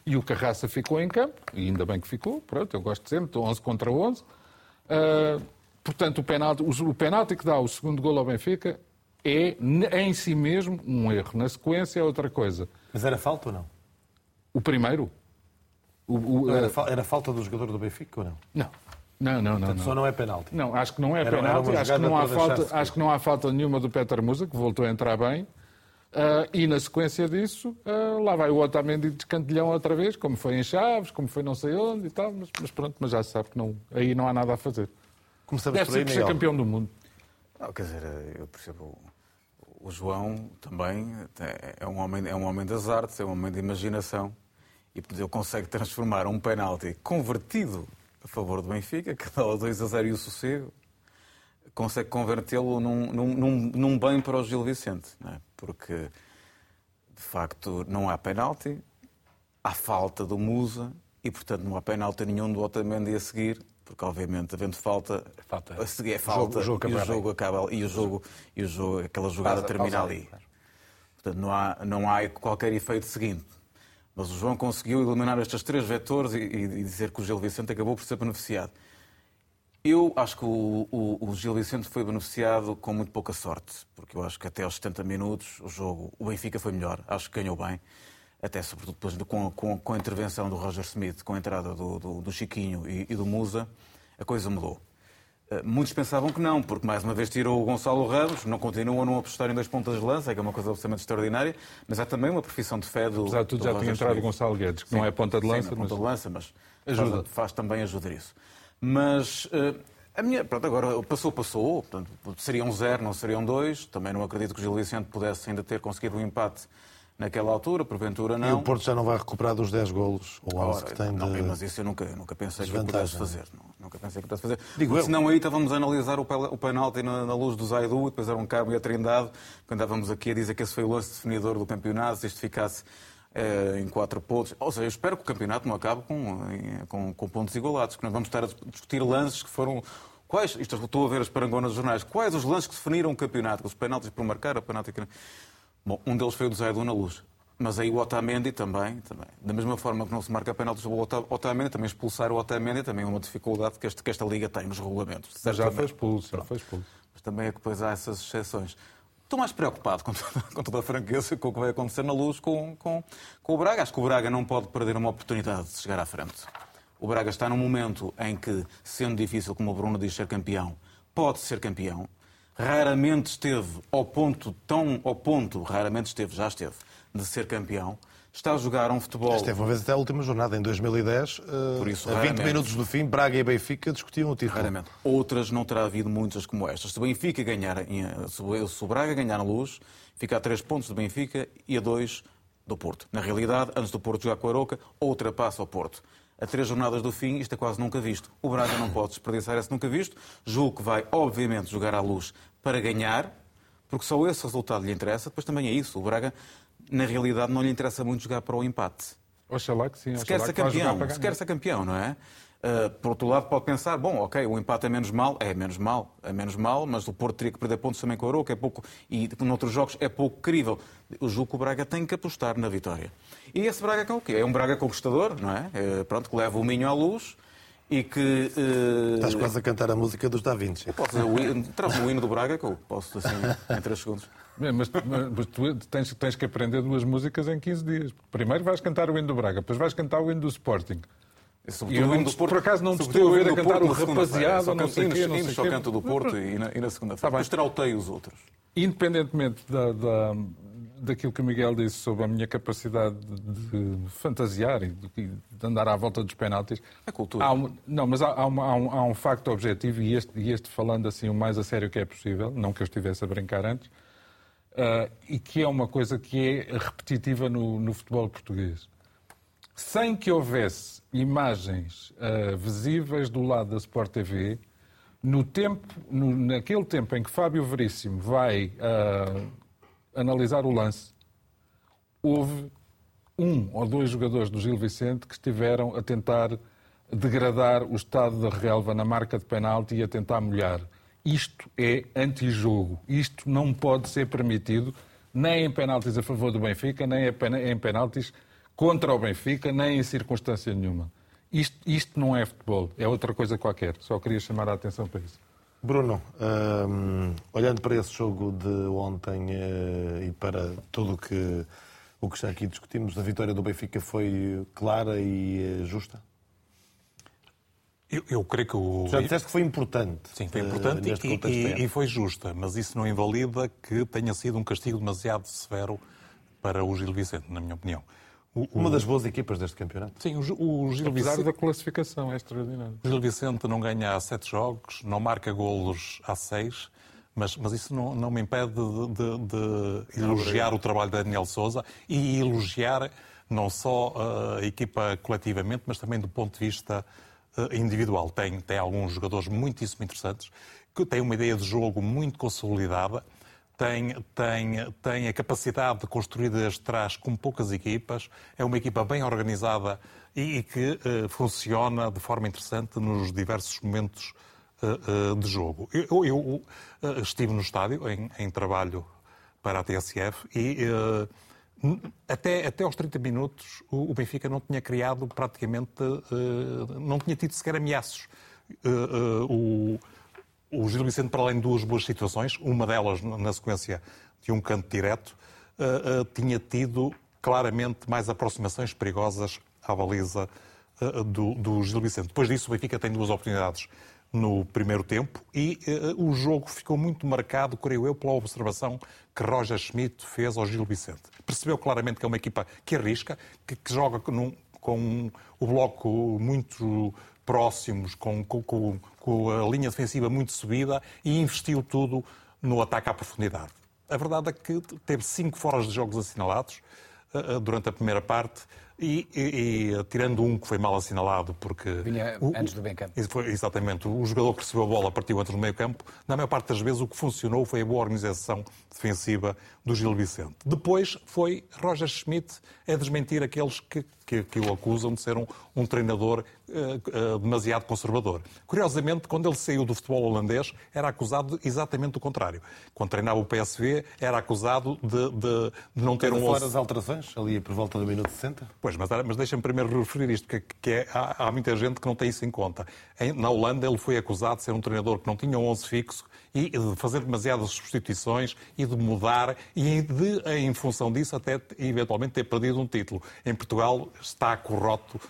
E o Carraça ficou em campo, e ainda bem que ficou, pronto, eu gosto sempre, estou 11 contra 11. Portanto, o penalti que dá o segundo golo ao Benfica é, em si mesmo, um erro. Na sequência é outra coisa. Mas era falta ou não? O primeiro? Era falta do jogador do Benfica ou não? Não. Portanto, só não é penalti. Não, acho que não é penalti. Acho que não há falta nenhuma do Peter Musa, que voltou a entrar bem. E na sequência disso, lá vai o Otamendi de cantilhão outra vez, como foi em Chaves, como foi não sei onde e tal. Mas pronto, mas já se sabe que não, aí não há nada a fazer. Deve ser que ser campeão do mundo. Não, quer dizer, eu percebo... O João também é um homem das artes, é um homem de imaginação. E ele consegue transformar um penalti convertido a favor do Benfica, que dá o 2-0 e o sossego, consegue convertê-lo num bem para o Gil Vicente. Não é? Porque, de facto, não há penalti, há falta do Musa e, portanto, não há penalti nenhum do Otamendi a seguir. Porque, obviamente, havendo falta a seguir é falta e o jogo acaba ali. E o jogo, aquela jogada termina ali. Claro. Portanto, não há qualquer efeito seguinte. Mas o João conseguiu eliminar estes 3 vetores e dizer que o Gil Vicente acabou por ser beneficiado. Eu acho que o Gil Vicente foi beneficiado com muito pouca sorte. Porque eu acho que até aos 70 minutos o Benfica foi melhor. Acho que ganhou bem. Até sobretudo depois com a intervenção do Roger Schmidt, com a entrada do Chiquinho e do Musa, a coisa mudou. Muitos pensavam que não, porque mais uma vez tirou o Gonçalo Ramos, não continuam a não apostar em 2 pontas de lança, que é uma coisa absolutamente extraordinária, mas há também uma profissão de fé do Apesar de tudo, já tinha entrado o Gonçalo Guedes, que sim, não é ponta de lança. Sim, não é ponta de lança, mas ajuda. Faz também ajudar isso. Mas pronto, agora passou. Portanto, seria um 0, não seria um 2. Também não acredito que o Gil Vicente pudesse ainda ter conseguido um empate naquela altura, porventura não. E o Porto já não vai recuperar dos 10 golos ou 11 que tem de... Mas isso eu nunca pensei que pudesse fazer. Nunca pensei que pudesse fazer. Porque senão aí estávamos a analisar o penalti na luz do Zaidu, depois era um cabo e a Trindade, quando estávamos aqui a dizer que esse foi o lance definidor do campeonato, se isto ficasse em 4 pontos. Ou seja, eu espero que o campeonato não acabe com pontos igualados, que não vamos estar a discutir lances que foram... Quais? Isto estou a ver as parangonas dos jornais. Quais os lances que definiram o campeonato? Os penaltis por marcar, a penalti... Bom, um deles foi o do Zaidu na Luz, mas aí o Otamendi também. Da mesma forma que não se marca penaltis sobre o Otamendi, também expulsar o Otamendi também é uma dificuldade que esta Liga tem nos regulamentos. Já foi expulso. Mas também é que depois há essas exceções. Estou mais preocupado, com toda a franqueza, com o que vai acontecer na Luz com o Braga. Acho que o Braga não pode perder uma oportunidade de chegar à frente. O Braga está num momento em que, sendo difícil, como o Bruno diz, ser campeão, pode ser campeão. Raramente esteve ao ponto, raramente esteve, já esteve, de ser campeão. Está a jogar um futebol... Esteve uma vez até a última jornada, em 2010, por isso, a 20 minutos do fim, Braga e Benfica discutiam o título. Raramente. Outras não terá havido muitas como estas. Se o Benfica ganhar, se o Braga ganhar na Luz, fica a 3 pontos do Benfica e a 2 do Porto. Na realidade, antes do Porto jogar com a Arouca, ultrapassa o Porto. A 3 jornadas do fim, isto é quase nunca visto. O Braga não pode desperdiçar esse nunca visto. Julgo que vai, obviamente, jogar à Luz para ganhar, porque só esse resultado lhe interessa. Depois também é isso. O Braga, na realidade, não lhe interessa muito jogar para o empate. Oxalá que sim. Se quer ser campeão, não é? Por outro lado, pode pensar, bom, ok, o empate é menos mal, mas o Porto teria que perder pontos também com o Arouca, é pouco, e noutros jogos é pouco crível. Eu julgo que o Braga tem que apostar na vitória. E esse Braga é o quê? É um Braga conquistador, não é? Pronto, que leva o Minho à Luz e que... Estás quase a cantar a música dos Da Vinci. Eu posso dizer, o hino do Braga, que eu posso, assim, em 3 segundos. Mas tu tens que aprender 2 músicas em 15 dias. Primeiro vais cantar o hino do Braga, depois vais cantar o hino do Sporting. E o hino do Porto, por acaso, não estou a ir a cantar o rapaziada, não sei o quê. Hinos só canto do Porto e na segunda-feira. Mas trautei os outros. Independentemente daquilo que o Miguel disse sobre a minha capacidade de fantasiar e de andar à volta dos penaltis... É cultura. Há um facto objetivo, e este falando assim o mais a sério que é possível, não que eu estivesse a brincar antes, e que é uma coisa que é repetitiva no futebol português. Sem que houvesse imagens visíveis do lado da Sport TV, naquele tempo em que Fábio Veríssimo vai analisar o lance, houve 1 ou 2 jogadores do Gil Vicente que estiveram a tentar degradar o estado da relva na marca de penalti e a tentar molhar. Isto é antijogo. Isto não pode ser permitido, nem em penaltis a favor do Benfica, nem em penaltis contra o Benfica, nem em circunstância nenhuma. Isto não é futebol, é outra coisa qualquer. Só queria chamar a atenção para isso. Bruno, olhando para esse jogo de ontem e para tudo o que já aqui discutimos, a vitória do Benfica foi clara e justa? Eu creio que o... Já disseste que foi importante. Sim, foi importante e foi justa, mas isso não invalida que tenha sido um castigo demasiado severo para o Gil Vicente, na minha opinião. Uma das boas equipas deste campeonato. Sim, o Gil Vicente... da classificação, é extraordinário. O Gil Vicente não ganha 7 jogos, não marca golos a 6, mas isso não me impede de elogiar o trabalho de Daniel Sousa e elogiar não só a equipa coletivamente, mas também do ponto de vista individual. Tem alguns jogadores muitíssimo interessantes, que têm uma ideia de jogo muito consolidada, Tem a capacidade de construir desde trás com poucas equipas, é uma equipa bem organizada e que funciona de forma interessante nos diversos momentos de jogo. Eu estive no estádio em trabalho para a TSF e até aos 30 minutos o Benfica não tinha criado praticamente, não tinha tido sequer ameaços. O Gil Vicente, para além de 2 boas situações, uma delas na sequência de um canto direto, tinha tido claramente mais aproximações perigosas à baliza do Gil Vicente. Depois disso, o Benfica tem 2 oportunidades no primeiro tempo e o jogo ficou muito marcado, creio eu, pela observação que Roger Schmidt fez ao Gil Vicente. Percebeu claramente que é uma equipa que arrisca, que joga com o bloco muito... próximos, com a linha defensiva muito subida e investiu tudo no ataque à profundidade. A verdade é que teve 5 foras de jogos assinalados durante a primeira parte e tirando um que foi mal assinalado porque... Vinha antes do meio campo. Exatamente. O jogador que recebeu a bola partiu antes do meio campo. Na maior parte das vezes o que funcionou foi a boa organização defensiva do Gil Vicente. Depois foi Roger Schmidt a desmentir aqueles que o acusam de ser um treinador demasiado conservador. Curiosamente, quando ele saiu do futebol holandês, era acusado exatamente do contrário. Quando treinava o PSV, era acusado de não ter um... Falar as alterações, ali por volta do minuto 60? Pois, mas deixa-me primeiro referir isto, há muita gente que não tem isso em conta. Na Holanda, ele foi acusado de ser um treinador que não tinha um 11 fixo e de fazer demasiadas substituições e de mudar e em função disso até eventualmente ter perdido um título. Em Portugal está corroto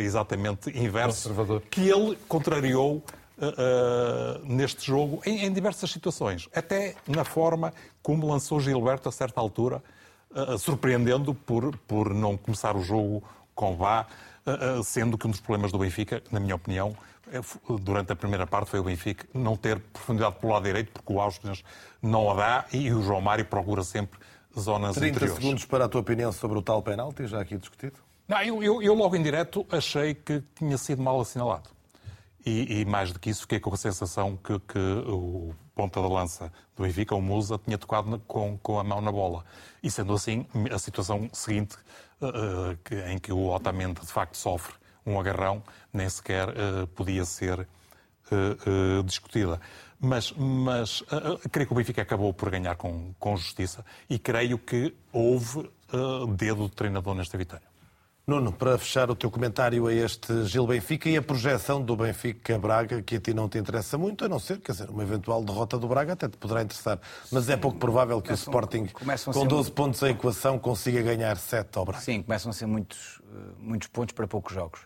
exatamente inverso, que ele contrariou neste jogo em diversas situações, até na forma como lançou Gilberto a certa altura, surpreendendo por não começar o jogo com vá, sendo que um dos problemas do Benfica, na minha opinião, durante a primeira parte foi o Benfica não ter profundidade pelo lado direito, porque o Austin não a dá e o João Mário procura sempre zonas 30 interiores. 30 segundos para a tua opinião sobre o tal penalti, já aqui discutido. Não, eu logo em direto achei que tinha sido mal assinalado. E mais do que isso, fiquei com a sensação que o ponta da lança do Benfica, o Musa, tinha tocado com a mão na bola. E sendo assim, a situação seguinte, em que o Otamendi de facto sofre um agarrão, nem sequer podia ser discutida. Mas creio que o Benfica acabou por ganhar com justiça e creio que houve dedo do treinador nesta vitória. Nuno, para fechar o teu comentário a este Gil Benfica e a projeção do Benfica-Braga, que a ti não te interessa muito, a não ser, quer dizer, uma eventual derrota do Braga até te poderá interessar, mas é pouco provável que o Sporting, com 12 pontos à equação, consiga ganhar 7 ao Braga. Sim, começam a ser muitos pontos para poucos jogos.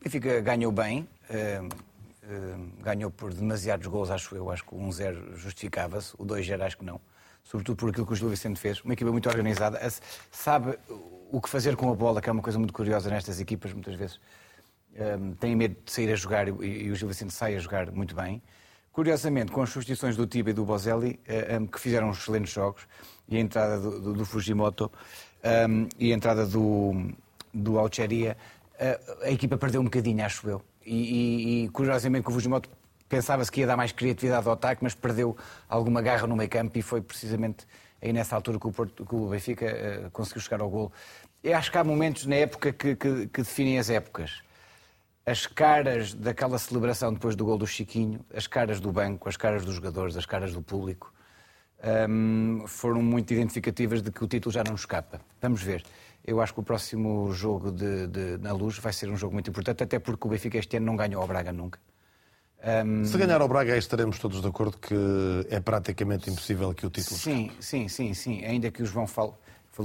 O Benfica ganhou bem, ganhou por demasiados gols, acho eu. Acho que o 1-0 justificava-se, o 2-0 acho que não. Sobretudo por aquilo que o Gil Vicente fez. Uma equipa muito organizada, sabe o que fazer com a bola, que é uma coisa muito curiosa nestas equipas, muitas vezes. Têm medo de sair a jogar e o Gil Vicente sai a jogar muito bem. Curiosamente, com as substituições do Tiba e do Bozelli, que fizeram excelentes jogos, e a entrada do Fujimoto e a entrada do Alcheria, a equipa perdeu um bocadinho, acho eu. E curiosamente, com o Fujimoto pensava-se que ia dar mais criatividade ao ataque, mas perdeu alguma garra no meio campo e foi precisamente aí nessa altura que o Benfica conseguiu chegar ao golo. Eu acho que há momentos na época que definem as épocas. As caras daquela celebração depois do golo do Chiquinho, as caras do banco, as caras dos jogadores, as caras do público, foram muito identificativas de que o título já não escapa. Vamos ver. Eu acho que o próximo jogo na Luz vai ser um jogo muito importante, até porque o Benfica este ano não ganhou ao Braga nunca. Se ganhar ao Braga, aí estaremos todos de acordo que é praticamente impossível que o título escape. Sim. Ainda que o João falou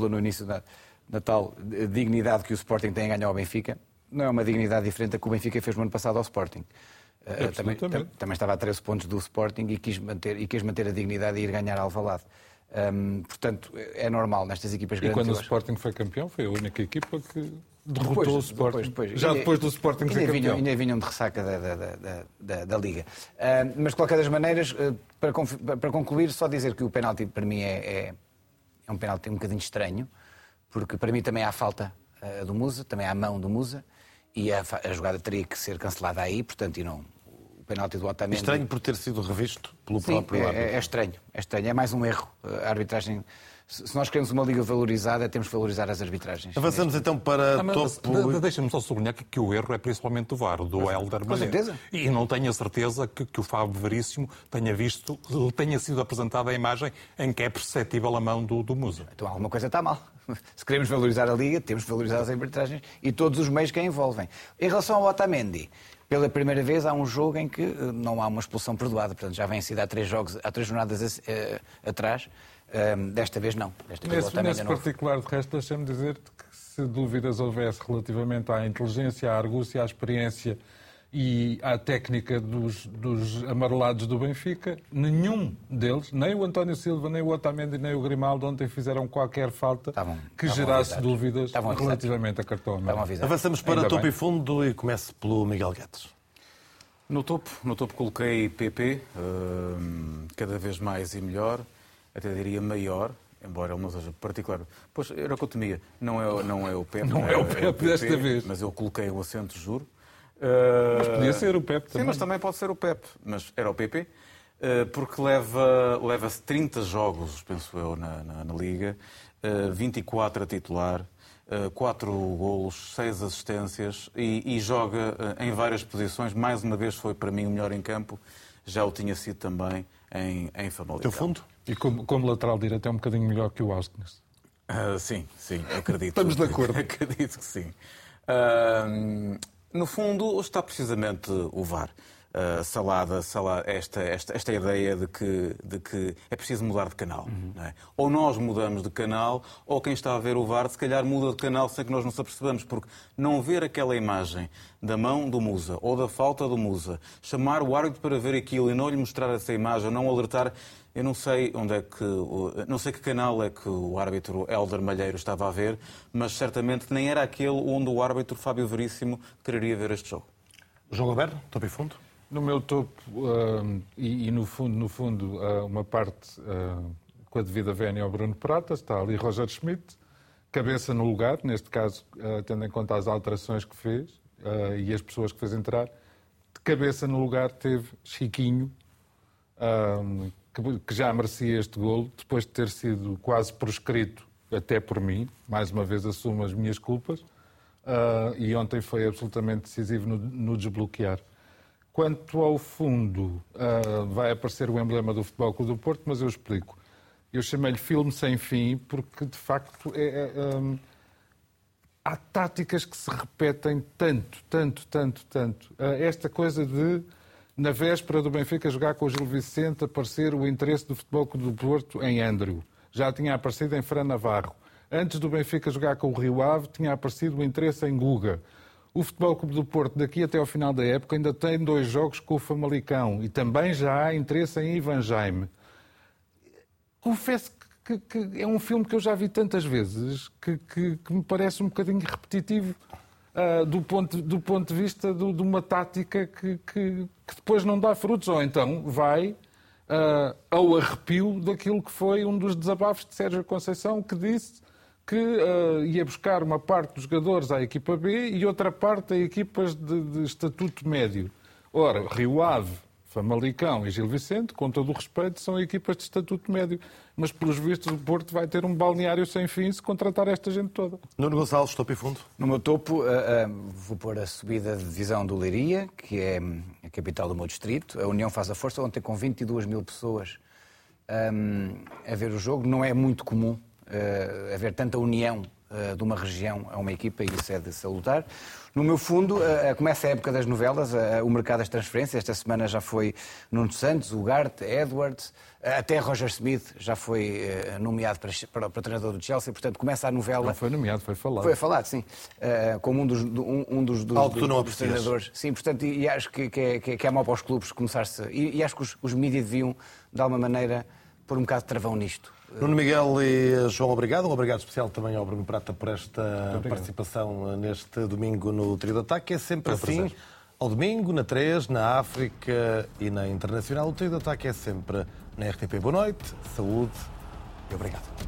no início da tal dignidade que o Sporting tem a ganhar ao Benfica, não é uma dignidade diferente da que o Benfica fez no ano passado ao Sporting. Também estava a 13 pontos do Sporting e quis manter a dignidade e ir ganhar a Alvalade. Portanto, é normal nestas equipas grandes. E quando o Sporting foi campeão, foi a única equipa que derrotou o Sporting. Já depois do Sporting ser campeão. Ainda vinham de ressaca da Liga. Mas, de qualquer das maneiras, para concluir, só dizer que o penalti para mim é um penalti um bocadinho estranho, porque para mim também há a falta do Musa, também há a mão do Musa, e a jogada teria que ser cancelada aí, portanto, e não... penalti do Otamendi. Estranho por ter sido revisto pelo próprio árbitro. É estranho. É mais um erro. A arbitragem... Se nós queremos uma liga valorizada, temos que valorizar as arbitragens. Avançamos então para topo... Deixa-me só sublinhar que o erro é principalmente do VAR, do Hélder. Com certeza. E não tenho a certeza que o Fábio Veríssimo tenha sido apresentada a imagem em que é perceptível a mão do Musa. Então alguma coisa está mal. Se queremos valorizar a liga, temos que valorizar as arbitragens e todos os meios que a envolvem. Em relação ao Otamendi... Pela primeira vez há um jogo em que não há uma expulsão perdoada. Portanto, já vem sido há três jornadas atrás. Desta vez não. Nesse particular, de resto, deixa-me dizer-te que se dúvidas houvesse relativamente à inteligência, à argúcia, à experiência e à técnica dos amarelados do Benfica, nenhum deles, nem o António Silva, nem o Otamendi, nem o Grimaldo, ontem fizeram qualquer falta que gerasse dúvidas relativamente a cartão amarelo. Avançamos para topo e fundo e começo pelo Miguel Guedes. No topo coloquei Pepê, cada vez mais e melhor, até diria maior, embora ele não seja particular. Pois, era o que eu temia, não é o Pepe, desta vez. Mas eu coloquei o acento, juro. Mas podia ser o Pep também. Sim, mas também pode ser o Pep, mas era o Pepê, porque leva-se 30 jogos, penso eu, na Liga, 24 a titular, 4 golos, 6 assistências e joga em várias posições. Mais uma vez foi para mim o melhor em campo, já o tinha sido também em Famalicão. Teu fundo? E como lateral direito é um bocadinho melhor que o Austinus. Sim, acredito. Estamos de acordo. Acredito que sim. No fundo, está precisamente o VAR. esta ideia de que é preciso mudar de canal. Não é? Ou nós mudamos de canal, ou quem está a ver o VAR, se calhar, muda de canal sem que nós nos apercebamos, porque não ver aquela imagem da mão do Musa ou da falta do Musa, chamar o árbitro para ver aquilo e não lhe mostrar essa imagem, não alertar. Eu não sei onde é que, não sei que canal é que o árbitro Hélder Malheiro estava a ver, mas certamente nem era aquele onde o árbitro Fábio Veríssimo quereria ver este jogo. João Gobern, topo e fundo? No meu topo, e no fundo, uma parte com a devida vénia ao Bruno Prata, está ali Roger Schmidt, cabeça no lugar, neste caso, tendo em conta as alterações que fez e as pessoas que fez entrar, de cabeça no lugar teve Chiquinho, que já merecia este golo, depois de ter sido quase proscrito, até por mim, mais uma vez assumo as minhas culpas, e ontem foi absolutamente decisivo no desbloquear. Quanto ao fundo, vai aparecer o emblema do Futebol Clube do Porto, mas eu explico. Eu chamei-lhe filme sem fim, porque de facto há táticas que se repetem tanto. Esta coisa de, na véspera do Benfica jogar com o Gil Vicente, aparecer o interesse do Futebol Clube do Porto em Andrew. Já tinha aparecido em Fran Navarro. Antes do Benfica jogar com o Rio Ave, tinha aparecido o interesse em Guga. O Futebol Clube do Porto, daqui até ao final da época, ainda tem 2 jogos com o Famalicão e também já há interesse em Ivan Jaime. Confesso que é um filme que eu já vi tantas vezes, que me parece um bocadinho repetitivo. Do ponto de vista de uma tática que depois não dá frutos, ou então vai ao arrepio daquilo que foi um dos desabafos de Sérgio Conceição, que disse que ia buscar uma parte dos jogadores à equipa B e outra parte a equipas de estatuto médio. Ora, Rio Ave, Famalicão e Gil Vicente, com todo o respeito, são equipas de estatuto médio, mas pelos vistos o Porto vai ter um balneário sem fim se contratar esta gente toda. Nuno Gonçalves, topo e fundo? No meu topo vou pôr a subida de divisão do Leiria, que é a capital do meu distrito. A União faz a força, ontem com 22 mil pessoas a ver o jogo. Não é muito comum haver tanta união de uma região a uma equipa, e isso é de salutar. No meu fundo, começa a época das novelas, o mercado das transferências. Esta semana já foi Nuno Santos, Ugarte, Edwards, até Roger Smith já foi nomeado para treinador do Chelsea. Portanto, começa a novela. Não foi nomeado, foi falado. Foi falado, sim. Como um dos treinadores. Sim, portanto, e acho que é mau para os clubes começar-se. E acho que os mídias deviam, de alguma maneira, pôr um bocado de travão nisto. Nuno Miguel e João, obrigado. Um obrigado especial também ao Bruno Prata por esta participação neste domingo no Trio de Ataque. É sempre assim, ao domingo, na 3, na África e na Internacional. O Trio de Ataque é sempre na RTP. Boa noite, saúde e obrigado.